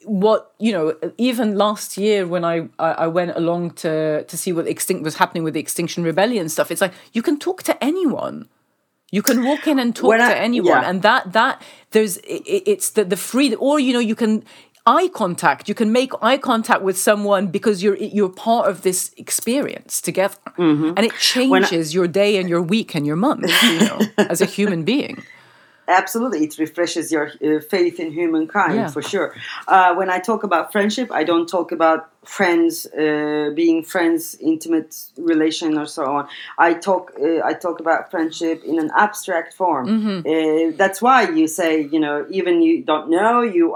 What, you know, even last year when I went along to see what was happening with the Extinction Rebellion stuff, it's like you can talk to anyone. You can walk in and talk to anyone. Yeah. And that there's it's the freedom, or, you know, you can eye contact. You can make eye contact with someone because you're part of this experience together. And it changes your day and your week and your month, you know, as a human being. Absolutely. It refreshes your faith in humankind, for sure. When I talk about friendship, I don't talk about friends, being friends, intimate relation or so on. I talk about friendship in an abstract form. That's why you say, you know, even you don't know, you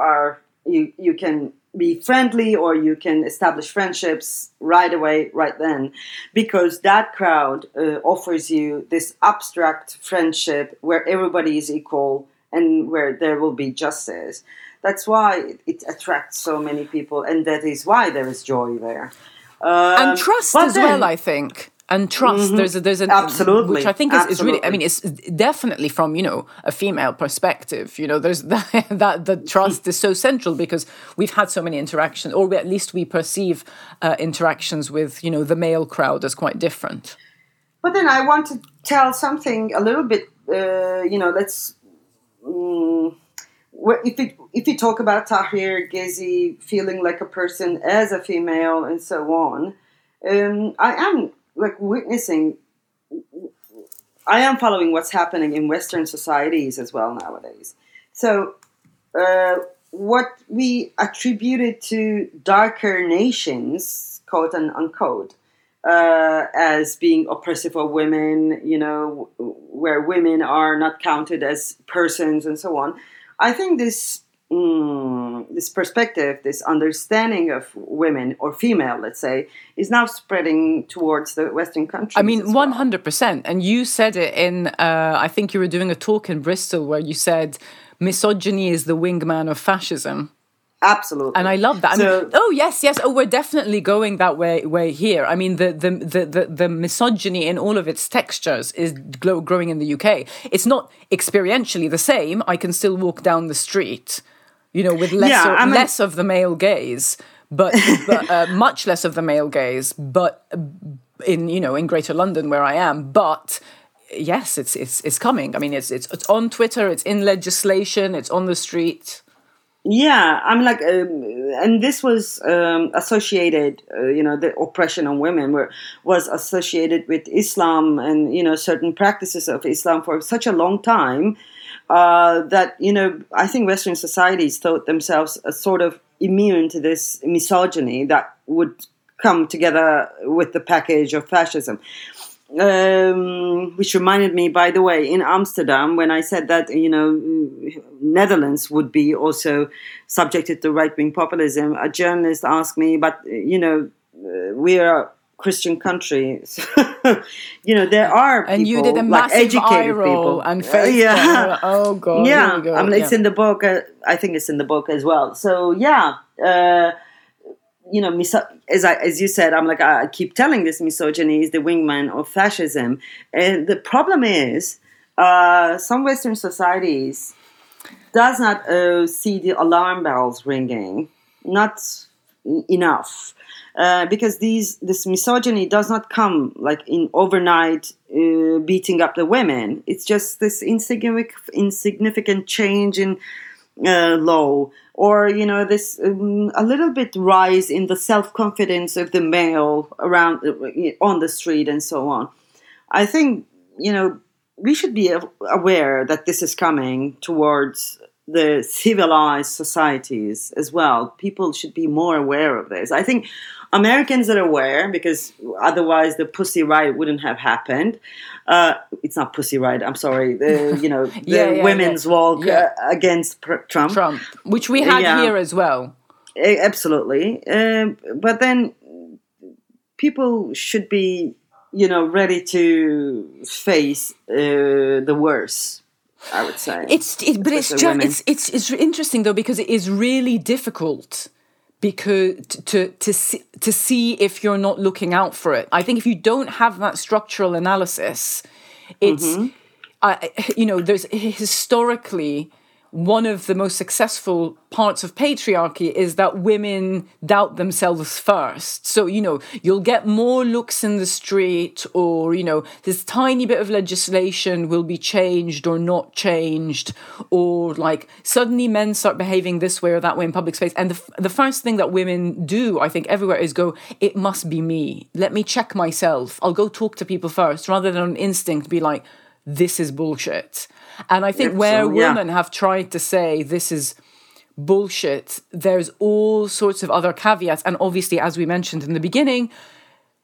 can be friendly or you can establish friendships right away, right then, because that crowd offers you this abstract friendship where everybody is equal and where there will be justice. That's why it attracts so many people, and that is why there is joy there. And trust as well, I think. And trust, there's an absolutely, which I think is really, I mean, it's definitely from, you know, a female perspective, you know, there's that the trust is so central because we've had so many interactions, or at least we perceive interactions with, you know, the male crowd as quite different. But then I want to tell something a little bit, you know, let's, if you talk about Tahrir, Gezi, feeling like a person as a female and so on, I am following what's happening in Western societies as well nowadays. So what we attributed to darker nations, quote and unquote, as being oppressive of women, you know, where women are not counted as persons and so on. I think this this perspective, this understanding of women or female, let's say, is now spreading towards the Western countries. I mean, 100%. And you said it in, I think you were doing a talk in Bristol where you said misogyny is the wingman of fascism. Absolutely. And I love that. So, I mean, oh, yes, yes. Oh, we're definitely going that way here. I mean, the misogyny in all of its textures is growing in the UK. It's not experientially the same. I can still walk down the street, you know, with less of the male gaze, but much less of the male gaze, but in Greater London where I am, but... Yes, it's coming. I mean, it's on Twitter. It's in legislation. It's on the street. Yeah, I'm like, and this was associated. The oppression on women was associated with Islam and certain practices of Islam for such a long time that I think Western societies thought themselves a sort of immune to this misogyny that would come together with the package of fascism. Which reminded me, by the way, in Amsterdam, when I said that, Netherlands would be also subjected to right-wing populism, a journalist asked me, but, we are a Christian country. So, there are people, and you did a massive educated eye roll people. And face oh, God. Yeah, go. I mean, it's in the book. I think it's in the book as well. So, yeah. As you said, I'm like, I keep telling this misogyny is the wingman of fascism. And the problem is some Western societies does not see the alarm bells ringing, not enough, because this misogyny does not come like in overnight beating up the women. It's just this insignificant change in law. Or, this a little bit rise in the self-confidence of the male around on the street and so on. I think, we should be aware that this is coming towards the civilized societies as well. People should be more aware of this. I think Americans are aware because otherwise the pussy riot wouldn't have happened. It's not pussy riot, I'm sorry. The women's walk against Trump. Trump, which we had here as well. Absolutely. But then people should be, ready to face the worst. I would say it's interesting though, because it is really difficult to see if you're not looking out for it. I think if you don't have that structural analysis, it's there's historically one of the most successful parts of patriarchy is that women doubt themselves first. So, you'll get more looks in the street or, this tiny bit of legislation will be changed or not changed or like suddenly men start behaving this way or that way in public space. And the first thing that women do, I think everywhere is go, it must be me. Let me check myself. I'll go talk to people first rather than on instinct be like, this is bullshit. And I think women have tried to say this is bullshit, there's all sorts of other caveats. And obviously, as we mentioned in the beginning,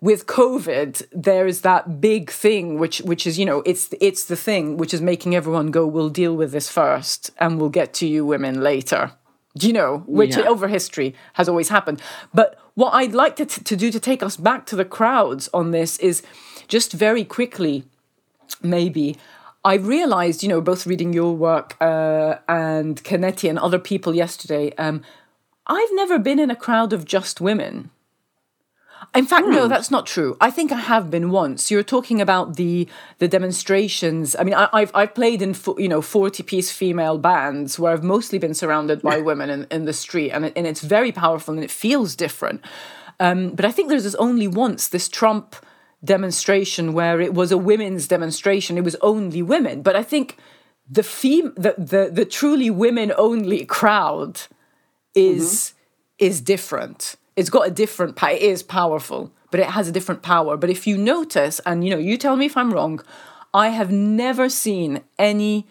with COVID, there is that big thing, which is, it's the thing which is making everyone go, we'll deal with this first and we'll get to you women later, which over history has always happened. But what I'd like to do to take us back to the crowds on this is just very quickly, maybe, I realized, both reading your work and Canetti and other people yesterday, I've never been in a crowd of just women. In fact, no, that's not true. I think I have been once. You're talking about the demonstrations. I mean, I've played in 40-piece female bands where I've mostly been surrounded by women in the street, and it's very powerful and it feels different. But I think there's this only once, this Trump demonstration where it was a women's demonstration. It was only women. But I think the truly women only crowd is different. It's got a different power. It is powerful, but it has a different power. But if you notice, and you tell me if I'm wrong, I have never seen any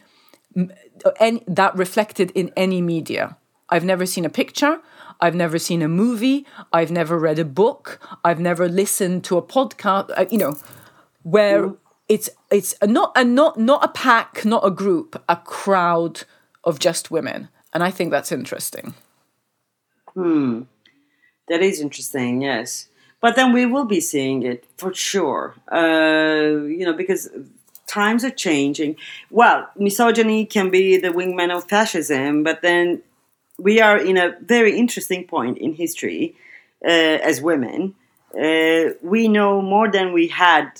that reflected in any media. I've never seen a picture. I've never seen a movie. I've never read a book. I've never listened to a podcast. Where it's not a pack, not a group, a crowd of just women. And I think that's interesting. That is interesting, yes. But then we will be seeing it for sure, because times are changing. Well, misogyny can be the wingman of fascism, but then we are in a very interesting point in history as women. We know more than we had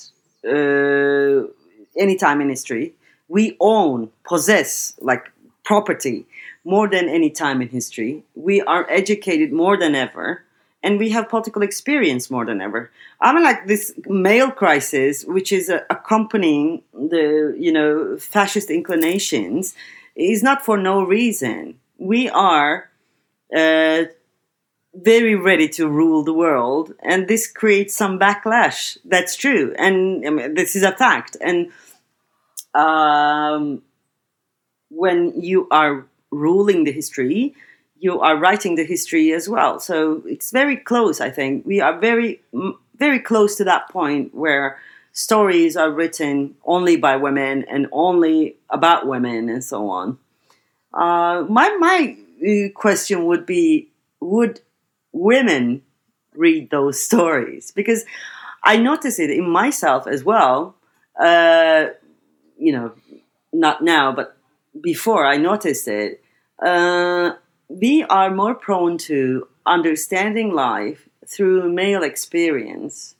any time in history. We own, possess, like property more than any time in history. We are educated more than ever. And we have political experience more than ever. I mean, like this male crisis, which is accompanying the, fascist inclinations, is not for no reason. We are very ready to rule the world. And this creates some backlash. That's true. And I mean, this is a fact. And when you are ruling the history, you are writing the history as well. So it's very close, I think. We are very, very close to that point where stories are written only by women and only about women and so on. My question would be, would women read those stories? Because I notice it in myself as well. Not now, but before I noticed it. We are more prone to understanding life through male experience.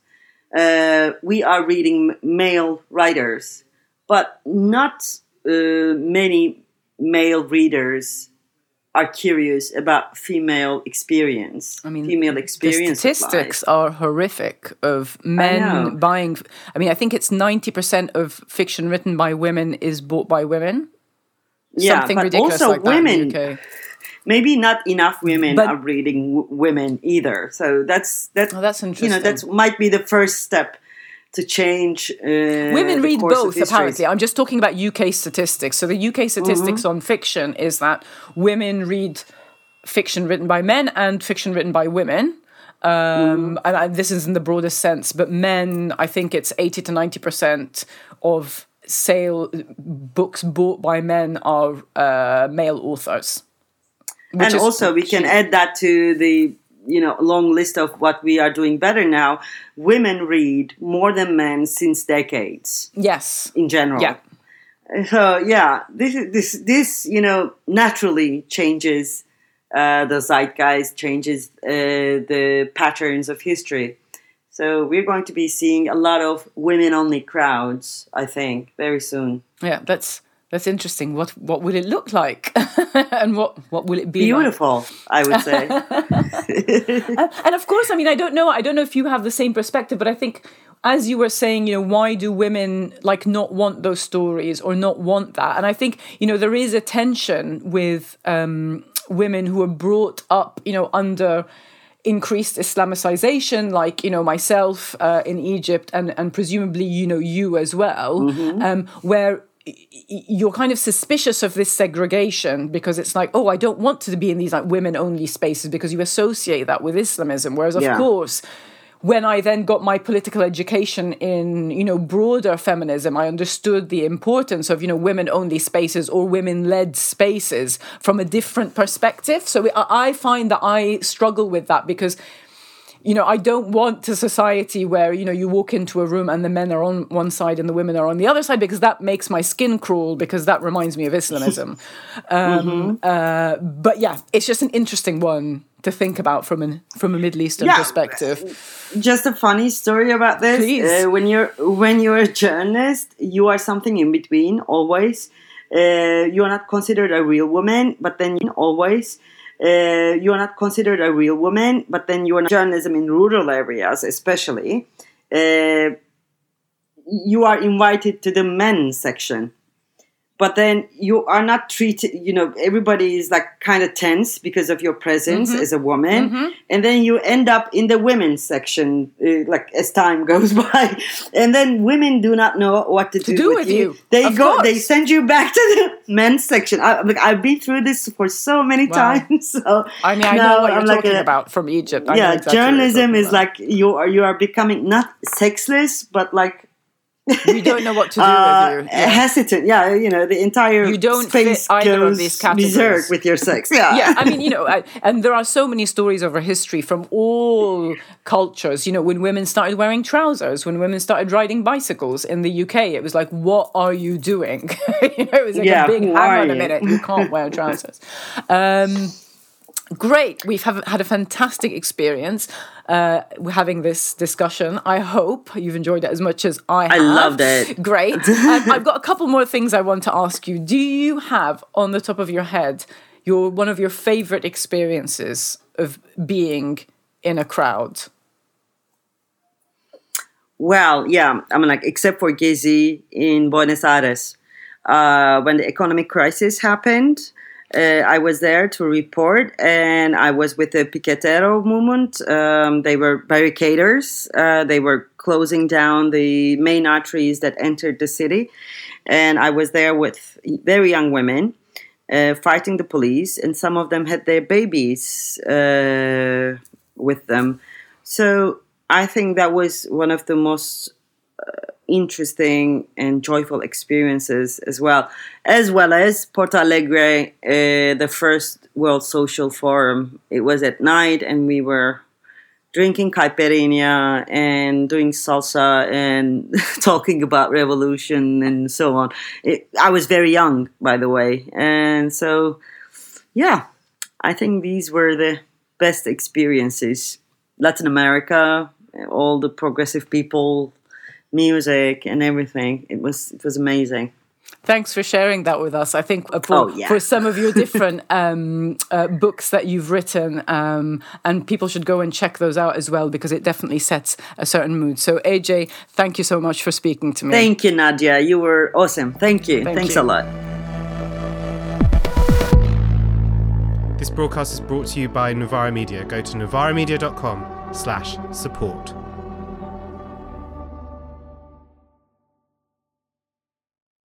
We are reading male writers, but not many male readers are curious about female experience. I mean, female experience. The statistics are horrific of men buying. I mean, I think it's 90% of fiction written by women is bought by women. Yeah, something ridiculous also like women. That in the UK. Maybe not enough women are reading women either. So that's interesting. That might be the first step to change. Women read both, apparently. I'm just talking about UK statistics. So the UK statistics on fiction is that women read fiction written by men and fiction written by women. And this is in the broadest sense. But men, I think it's 80 to 90% of books bought by men are male authors. And also we can add that to the, long list of what we are doing better now. Women read more than men since decades. Yes. In general. Yeah. So, yeah, this naturally changes the zeitgeist, changes the patterns of history. So we're going to be seeing a lot of women-only crowds, I think, very soon. Yeah, that's interesting. What will it look like? And what will it be? Beautiful, like? I would say. And of course, I mean, I don't know if you have the same perspective, but I think as you were saying, why do women like not want those stories or not want that? And I think, there is a tension with women who are brought up, under increased Islamicization, like, myself in Egypt and presumably, you as well, where you're kind of suspicious of this segregation because it's like, oh, I don't want to be in these like women-only spaces because you associate that with Islamism. Whereas, of course, when I then got my political education in, broader feminism, I understood the importance of, women-only spaces or women-led spaces from a different perspective. So I find that I struggle with that because I don't want a society where, you walk into a room and the men are on one side and the women are on the other side, because that makes my skin crawl, because that reminds me of Islamism. But yeah, it's just an interesting one to think about from a Middle Eastern perspective. Just a funny story about this. Please. When you're a journalist, you are something in between always. You are not considered a real woman, but then always... you are not considered a real woman, but then you are not journalism in rural areas, especially. You are invited to the men section, but then you are not treated. Everybody is like kind of tense because of your presence as a woman, and then you end up in the women's section, like as time goes by, and then women do not know what to do with you. They send you back to the men's section. I've been through this for so many times. So I mean, I know what you're talking about from Egypt. Journalism is like you are becoming not sexless, but like You don't know what to do with you. Yeah. Hesitant, yeah, you know, the entire you don't space fit either goes of these categories. Berserk with your sex, yeah. Yeah, I mean, you know, and there are so many stories over history from all cultures, you know, when women started wearing trousers, when women started riding bicycles in the UK, it was like, what are you doing? You know, it was like a big, hang on a minute, you can't wear trousers. Great. We've had a fantastic experience having this discussion. I hope you've enjoyed it as much as I have. I loved it. Great. I've got a couple more things I want to ask you. Do you have on the top of your head one of your favorite experiences of being in a crowd? Well, yeah. I mean, like, except for Gezi in Buenos Aires, when the economic crisis happened, I was there to report, and I was with the piquetero movement. They were barricaders. They were closing down the main arteries that entered the city. And I was there with very young women fighting the police, and some of them had their babies with them. So I think that was one of the most interesting and joyful experiences as well as Porto Alegre, the first World Social Forum. It was at night, and we were drinking caipirinha and doing salsa and talking about revolution and so on. I was very young, by the way. And so, yeah, I think these were the best experiences. Latin America, all the progressive people, music and everything. It was amazing. Thanks for sharing that with us. I think for some of your different books that you've written, and people should go and check those out as well, because it definitely sets a certain mood. So, Ece, thank you so much for speaking to me. Thank you, Nadia. You were awesome. Thank you. Thanks a lot. This broadcast is brought to you by Novara Media. Go to novaramedia.com/support.